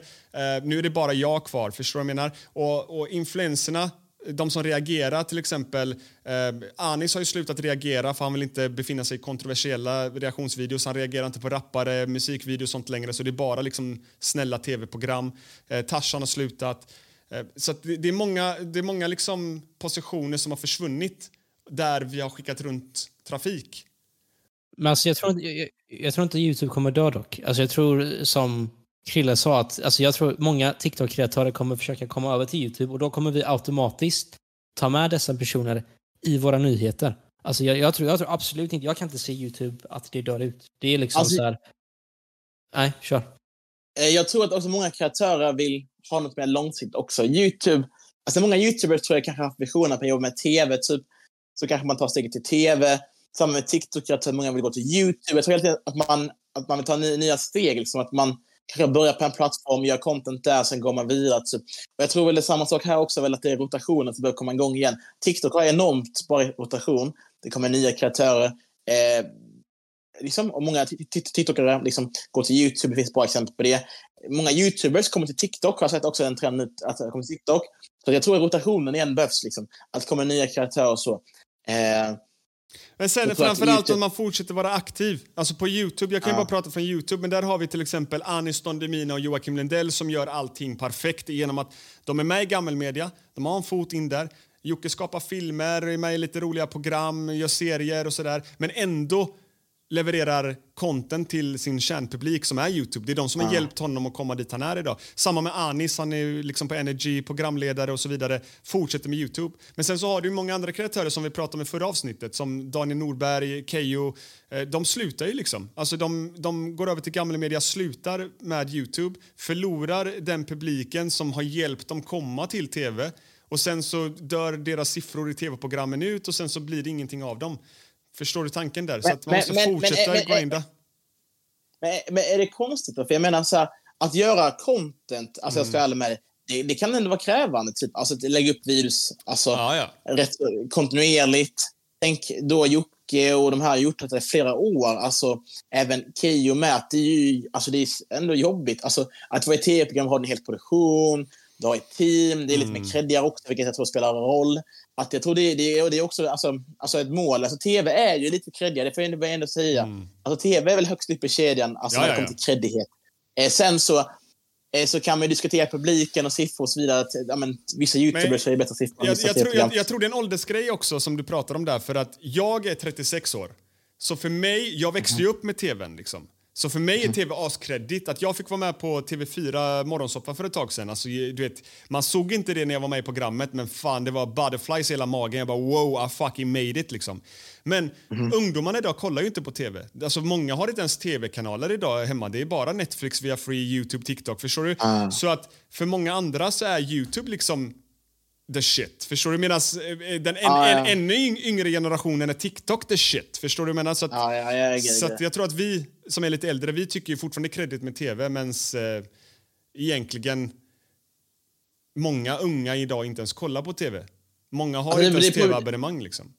nu är det bara jag kvar, förstår du vad jag menar? Och, och influenserna, de som reagerar till exempel, eh, Anis har ju slutat reagera för han vill inte befinna sig i kontroversiella reaktionsvideos. Han reagerar inte på rappare, musikvideos och sånt längre, så det är bara liksom snälla tv-program. eh, Tarsan har slutat, eh, så att det, det är många, det är många liksom positioner som har försvunnit där vi har skickat runt trafik. Men alltså jag tror inte, jag, jag tror inte YouTube kommer dö dock. Alltså jag tror som Krille sa att alltså jag tror många TikTok-kreatörer kommer försöka komma över till YouTube och då kommer vi automatiskt ta med dessa personer i våra nyheter. Alltså jag, jag, tror, jag tror absolut inte, jag kan inte se YouTube att det dör ut. Det är liksom alltså, så här. Nej, kör. Jag tror att också många kreatörer vill ha något mer långsiktigt också. YouTube, alltså många YouTubers tror jag kanske har visioner på att jobba med T V typ, så kanske man tar steget till T V. Samma med TikTok-kreatörer, många vill gå till YouTube. Jag tror helt enkelt att man, att man vill ta ny, nya steg liksom, att man kanske börja på en plattform, gör content där, sen går man vidare. Typ. Och jag tror väl det är samma sak här också, väl att det är rotationen som behöver komma igång igen. TikTok har enormt bra rotation. Det kommer nya kreatörer. Eh, liksom, och många TikTokare liksom går till YouTube, det finns bra exempel på det. Många YouTubers kommer till TikTok, har sett också en trend ut att kommer till TikTok. Så jag tror att rotationen igen behövs, liksom, att komma nya kreatörer och så. Eh, Men sen framförallt om man fortsätter vara aktiv. Alltså på YouTube, jag kan ju ja. bara prata från YouTube. Men där har vi till exempel Anis Don Demina och Joakim Lundell som gör allting perfekt genom att de är med i gammelmedia. De har en fot in där. Jocke skapar filmer, är med i lite roliga program, gör serier och sådär. Men ändå levererar content till sin kärnpublik som är YouTube. Det är de som ja. har hjälpt honom att komma dit han är idag. Samma med Anis, han är liksom på Energy, programledare och så vidare. Fortsätter med YouTube. Men sen så har du många andra kreatörer som vi pratade om i förra avsnittet. Som Daniel Norberg, Kejo. De slutar ju liksom. Alltså de, de går över till gamla media, slutar med YouTube. Förlorar den publiken som har hjälpt dem komma till T V. Och sen så dör deras siffror i T V-programmen ut. Och sen så blir det ingenting av dem. Förstår du tanken där? Men, så att man måste men, fortsätta men, grinda. Men, men är det konstigt då? För jag menar så här, att göra content, alltså mm. jag ska vara ärlig med det, det kan ändå vara krävande. Typ. Alltså att lägga upp virus alltså, ja, ja. rätt kontinuerligt. Tänk då Jocke och de här har gjort det i flera år. Alltså även Key och Matt, det är ju alltså, det är ändå jobbigt. Alltså att vara i T V-program har en hel produktion, du har ett team, det är lite mm. mer kreddigare också, vilket jag tror spelar roll. Att jag tror det, det, det är också alltså, alltså ett mål. Alltså, T V är ju lite kreddigare, det får jag ändå, ändå säga. Mm. Alltså, T V är väl högst upp i kedjan alltså, ja, när det kommer ja, ja. till kreddighet. Eh, sen så, eh, så kan man ju diskutera publiken och siffror och så vidare. Att, ja, men, vissa YouTubers är bättre siffror. Jag, jag, tror, jag, jag tror det är en åldersgrej också som du pratar om där. För att jag är trettiosex år. Så för mig, jag växte ju mm. upp med T V:n liksom. Så för mig är T V askreddigt att jag fick vara med på T V fyra morgonsoppa för ett tag sedan. Alltså, du vet, man såg inte det när jag var med i programmet, men fan, det var butterflies i hela magen. Jag bara, wow, I fucking made it liksom. Men mm-hmm. ungdomarna idag kollar ju inte på T V. Alltså många har inte ens T V-kanaler idag hemma. Det är bara Netflix, Viafree, YouTube, TikTok, förstår du? Mm. Så att för många andra så är YouTube liksom the shit, förstår du? Medan den en, ah, ja. en, ännu yngre generationen är TikTok the shit, förstår du? Medan så att, ah, ja, jag, så att jag tror att vi som är lite äldre, vi tycker ju fortfarande kredit med T V, men eh, egentligen många unga idag inte ens kollar på T V. Många har alltså, inte ens T V-abonnemang liksom.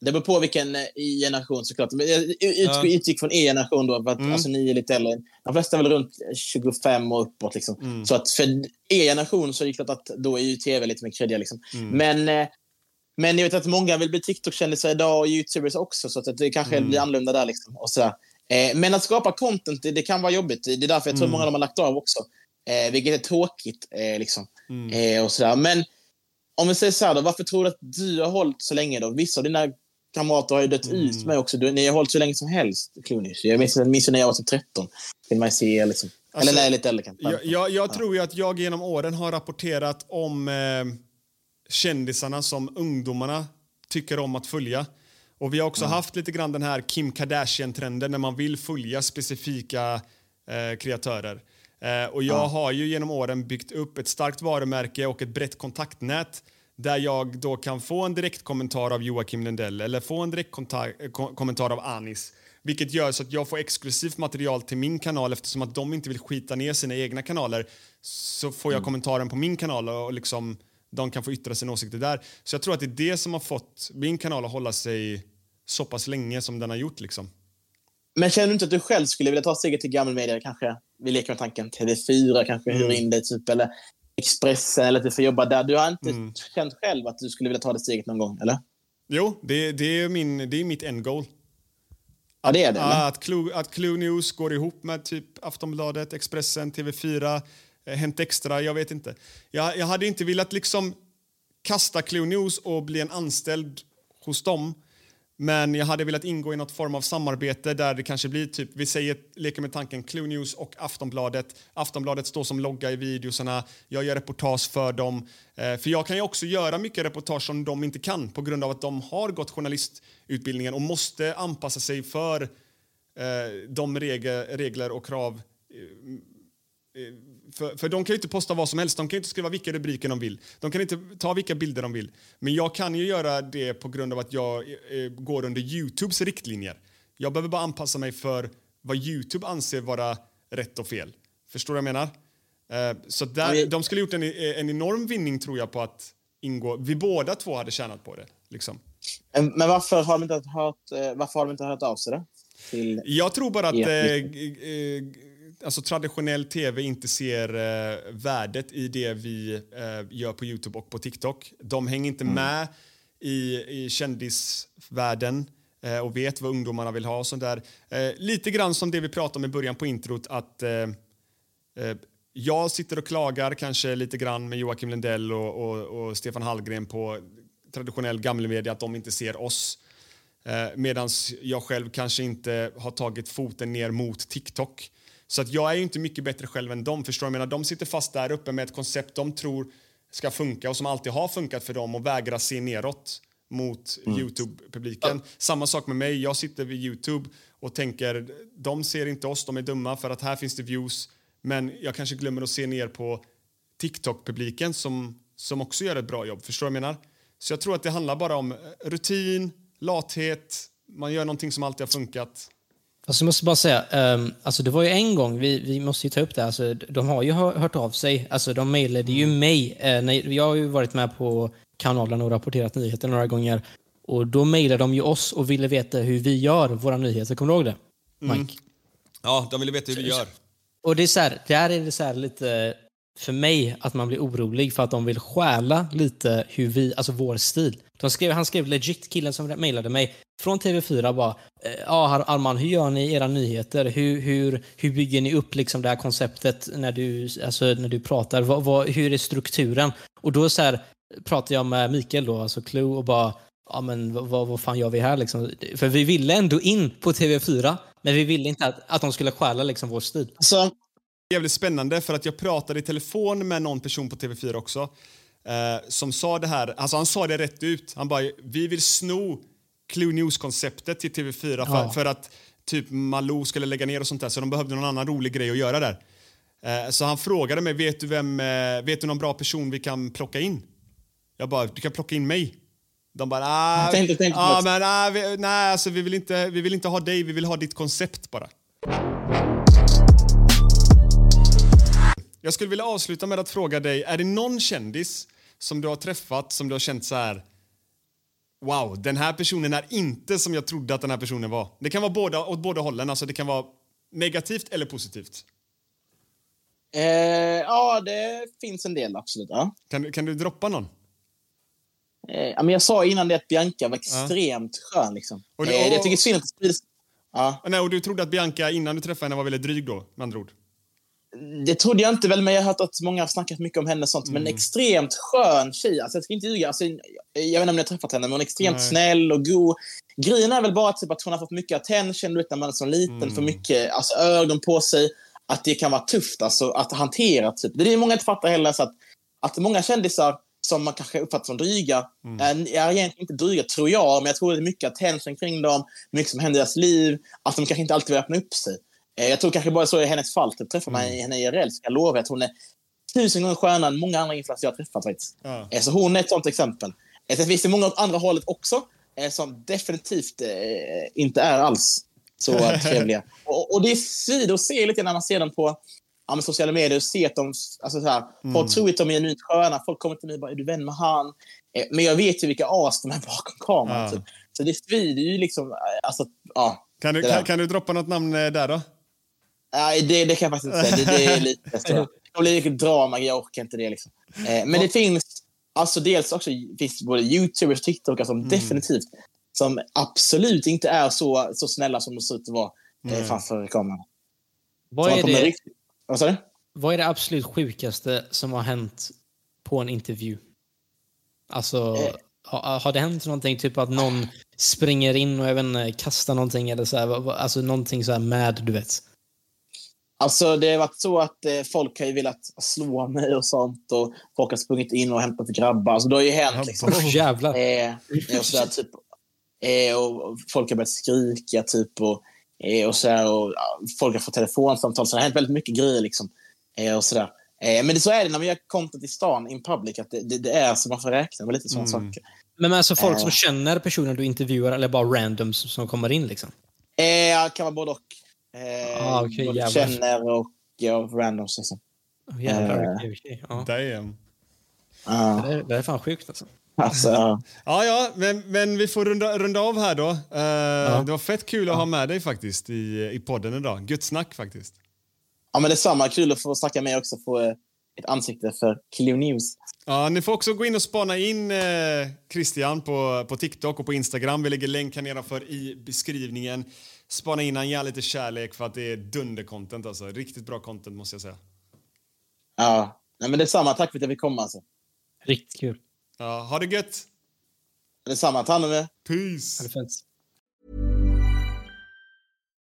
Det beror på vilken generation såklart. Jag utgår, ja. utgick från E-generation då, för att, mm. alltså ni är lite äldre. De flesta är väl runt tjugofem och uppåt liksom. Mm. Så att för E-generation så är det klart att då är ju T V lite mer kreddiga liksom. Mm. Men men jag vet att många vill bli TikTok-kändisar idag och YouTubers också, så att det kanske mm. blir annorlunda där liksom och så. Men att skapa content, det kan vara jobbigt. Det är därför jag tror mm. många de har lagt av också. Eh, vilket är tråkigt eh, liksom. Mm. Eh, och sådär. Men om vi säger så här då, varför tror du att du har hållit så länge då? Vissa av dina kamrater har ju dött mm. ut med också. Du, ni har hållit så länge som helst, Klonis. Jag minns, jag minns när jag var typ tretton. Till man ser liksom. Alltså, eller nej, lite äldre kanske. Jag, jag, jag ja. tror ju att jag genom åren har rapporterat om eh, kändisarna som ungdomarna tycker om att följa. Och vi har också mm. haft lite grann den här Kim Kardashian-trenden när man vill följa specifika eh, kreatörer. Eh, och jag mm. har ju genom åren byggt upp ett starkt varumärke och ett brett kontaktnät där jag då kan få en direktkommentar av Joakim Lundell eller få en direktkommentar av Anis. Vilket gör så att jag får exklusivt material till min kanal, eftersom att de inte vill skita ner sina egna kanaler. Så får jag mm. kommentaren på min kanal och liksom... de kan få yttra sina åsikter där. Så jag tror att det är det som har fått min kanal att hålla sig så pass länge som den har gjort liksom. Men känner du inte att du själv skulle vilja ta steget till gammal media kanske? Vi leker med tanken T V fyra kanske, mm. hyr in dig typ, eller Expressen, eller att du får jobba där. Du har inte mm. känt själv att du skulle vilja ta det steget någon gång, eller? Jo, det, det, är, min, det är mitt end goal. Ja, det är det. Att, att, Clue, att Clue News går ihop med typ Aftonbladet, Expressen, T V fyra... Hänt Extra, jag vet inte. Jag, jag hade inte velat liksom kasta Clue News och bli en anställd hos dem, men jag hade velat ingå i något form av samarbete där det kanske blir typ, vi säger, leker med tanken Clue News och Aftonbladet. Aftonbladet står som logga i videosarna, jag gör reportage för dem, eh, för jag kan ju också göra mycket reportage som de inte kan på grund av att de har gått journalistutbildningen och måste anpassa sig för eh, de reg- regler och krav eh, För, för de kan ju inte posta vad som helst. De kan ju inte skriva vilka rubriker de vill. De kan inte ta vilka bilder de vill. Men jag kan ju göra det på grund av att jag eh, går under YouTubes riktlinjer. Jag behöver bara anpassa mig för vad YouTube anser vara rätt och fel. Förstår du vad jag menar? Eh, så där, jag... de skulle gjort en, en enorm vinning tror jag på att ingå. Vi båda två hade tjänat på det. Liksom. Men varför har de inte hört, varför har de inte hört av sig då? Till... Jag tror bara att... Ja. Eh, eh, alltså traditionell T V inte ser eh, värdet i det vi eh, gör på YouTube och på TikTok. De hänger inte mm. med i, i kändisvärlden eh, och vet vad ungdomarna vill ha och sånt där. Eh, lite grann som det vi pratade om i början på introt, att eh, eh, jag sitter och klagar kanske lite grann med Joakim Lundell och, och, och Stefan Hallgren på traditionell gammelmedia att de inte ser oss. Eh, medan jag själv kanske inte har tagit foten ner mot TikTok. Så att jag är ju inte mycket bättre själv än dem, förstår jag menar. De sitter fast där uppe med ett koncept de tror ska funka och som alltid har funkat för dem och vägrar se neråt mot mm. YouTube-publiken. Ja. Samma sak med mig, jag sitter vid YouTube och tänker, de ser inte oss, de är dumma för att här finns det views. Men jag kanske glömmer att se ner på TikTok-publiken som, som också gör ett bra jobb, förstår jag menar. Så jag tror att det handlar bara om rutin, lathet, man gör någonting som alltid har funkat. Alltså jag måste bara säga, um, alltså det var ju en gång, vi, vi måste ju ta upp det här, alltså de har ju hört av sig, alltså de mejlade ju mig, eh, när, jag har ju varit med på kanalen och rapporterat nyheter några gånger, och då mejlade de ju oss och ville veta hur vi gör våra nyheter, kommer du ihåg det, Mike? Mm. Ja, de ville veta hur vi gör. Och det är så här, där är det så här lite, för mig, att man blir orolig för att de vill stjäla lite hur vi, alltså vår stil. De skrev, han skrev legit, killen som mejlade mig från T V fyra bara, ja Arman, hur gör ni era nyheter? Hur, hur, hur bygger ni upp liksom det här konceptet när du, alltså, när du pratar? Vad, vad, hur är strukturen? Och då så här, pratade jag med Mikael då, alltså Clue, och bara, ja men vad, vad fan gör vi här liksom? För vi ville ändå in på T V fyra, men vi ville inte att, att de skulle stjäla liksom vår stil. Så. Det är jävligt spännande för att jag pratade i telefon med någon person på T V fyra också. Uh, som sa det här, alltså han sa det rätt ut. Han bara, vi vill sno Clue News-konceptet till T V fyra för, ja. för att typ Malou skulle lägga ner och sånt där, så de behövde någon annan rolig grej att göra där. Uh, så han frågade mig, vet du vem, uh, vet du någon bra person vi kan plocka in? Jag bara, du kan plocka in mig. De bara, ah, tänkte, tänkte ah men ah, vi, nej alltså vi vill inte, vi vill inte ha dig, vi vill ha ditt koncept bara. Jag skulle vilja avsluta med att fråga dig, är det någon kändis som du har träffat som du har känt så här, wow, den här personen är inte som jag trodde att den här personen var. Det kan vara båda, åt båda hållen. Alltså det kan vara negativt eller positivt. Eh, ja, det finns en del, absolut. Ja. Kan, kan du droppa någon? Eh, men jag sa innan det att Bianca var extremt ja. skön. Liksom. Och du, och, eh, jag tycker synd att det sprids. Ja. Nej, och du trodde att Bianca innan du träffade henne var väldigt dryg då, med andra ord? Det trodde jag inte väl, men jag har hört att många har snackat mycket om henne och sånt. Mm. Men extremt skön tjej. Alltså, jag ska inte ljuga. Alltså, jag, jag vet inte om jag träffat henne, men hon är extremt Nej. snäll och god. Grejen är väl bara att, typ, att hon har fått mycket attention, du vet, när man är så liten, mm. för mycket alltså, ögon på sig. Att det kan vara tufft alltså, att hantera. Typ. Det är många inte fattar heller. Så att, att många kändisar som man kanske uppfattar som dryga mm. är egentligen inte dryga, tror jag. Men jag tror det är mycket attention kring dem. Mycket som händer i deras liv. Att de kanske inte alltid vill öppna upp sig. Jag tror kanske bara så i hennes fall. Typ, träffar man mm. henne i R L så jag lovar att hon är tusen gånger skönare än många andra influenser jag har träffat. Ja. Så hon är ett sånt exempel. Sen finns det många åt andra hållet också. Som definitivt inte är alls så trevliga. och, och det är synd att se lite när man ser dem på ja, sociala medier och ser att de alltså så här, mm. folk tror att de är genuint sköna. Folk kommer till mig och bara, är du vän med han? Men jag vet ju vilka as de är bakom kameran. Ja. Typ. Så det svider ju liksom alltså, ja, kan, du, kan, kan du droppa något namn där då? Nej, det, det kan jag faktiskt inte säga. Det, det är lite så. Det blir lite drama, jag orkar inte det liksom. Eh, men det finns, alltså dels också finns både YouTubers och TikTokare som mm. definitivt, som absolut inte är så, så snälla som de ser ut att vara eh, framför kameran. Vad är, det, riktigt, vad, vad är det absolut sjukaste som har hänt på en intervju? Alltså, eh. har, har det hänt någonting, typ att någon springer in och även kastar någonting eller så här, alltså någonting så här med, du vet? Alltså det har varit så att eh, folk har ju velat slå mig och sånt. Och folk har sprungit in och hämtat grabbar. Alltså det har ju hänt liksom. Oh, jävlar. Eh, och, sådär, typ, eh, och folk har börjat skrika typ. Och, eh, och, sådär, och folk har fått telefonsamtal. Så det har hänt väldigt mycket grejer liksom. Eh, och sådär. Eh, men det, så är det när man gör content i stan, in public. Att det, det, det är så man får räkna med lite sådana mm. saker. Men, men alltså folk eh. som känner personer du intervjuar eller bara randoms som kommer in liksom? Eh, kan vara både och. Eh, ah, okay, både jävlar. Känner och ja, randoms liksom. Oh, jävlar, eh. okay, okay. Ah. Damn. Ah. Det, är, det är fan sjukt alltså, alltså ja. ah, ja, men, men vi får runda, runda av här då. eh, ah. Det var fett kul att ah. ha med dig faktiskt i, i podden idag. Gött snack faktiskt. Ja, men det är samma kul att få snacka med också. Få eh, ett ansikte för Clio News. Ja, ni får också gå in och spana in eh, Christian på, på TikTok och på Instagram. Vi lägger länken nedanför i beskrivningen. Spana in han, ge lite kärlek för att det är dundercontent alltså. Riktigt bra content måste jag säga. Ja, nej, men det är samma. Tack för att jag fick komma alltså. Riktigt kul. Ja, ha det gött. Det är samma. Ta hand om er. Peace. Ha det fint.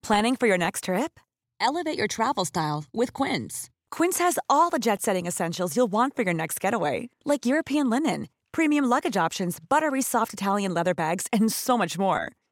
Planning for your next trip? Elevate your travel style with Quince. Quince has all the jet-setting essentials you'll want for your next getaway, like European linen, premium luggage options, buttery soft Italian leather bags, and so much more.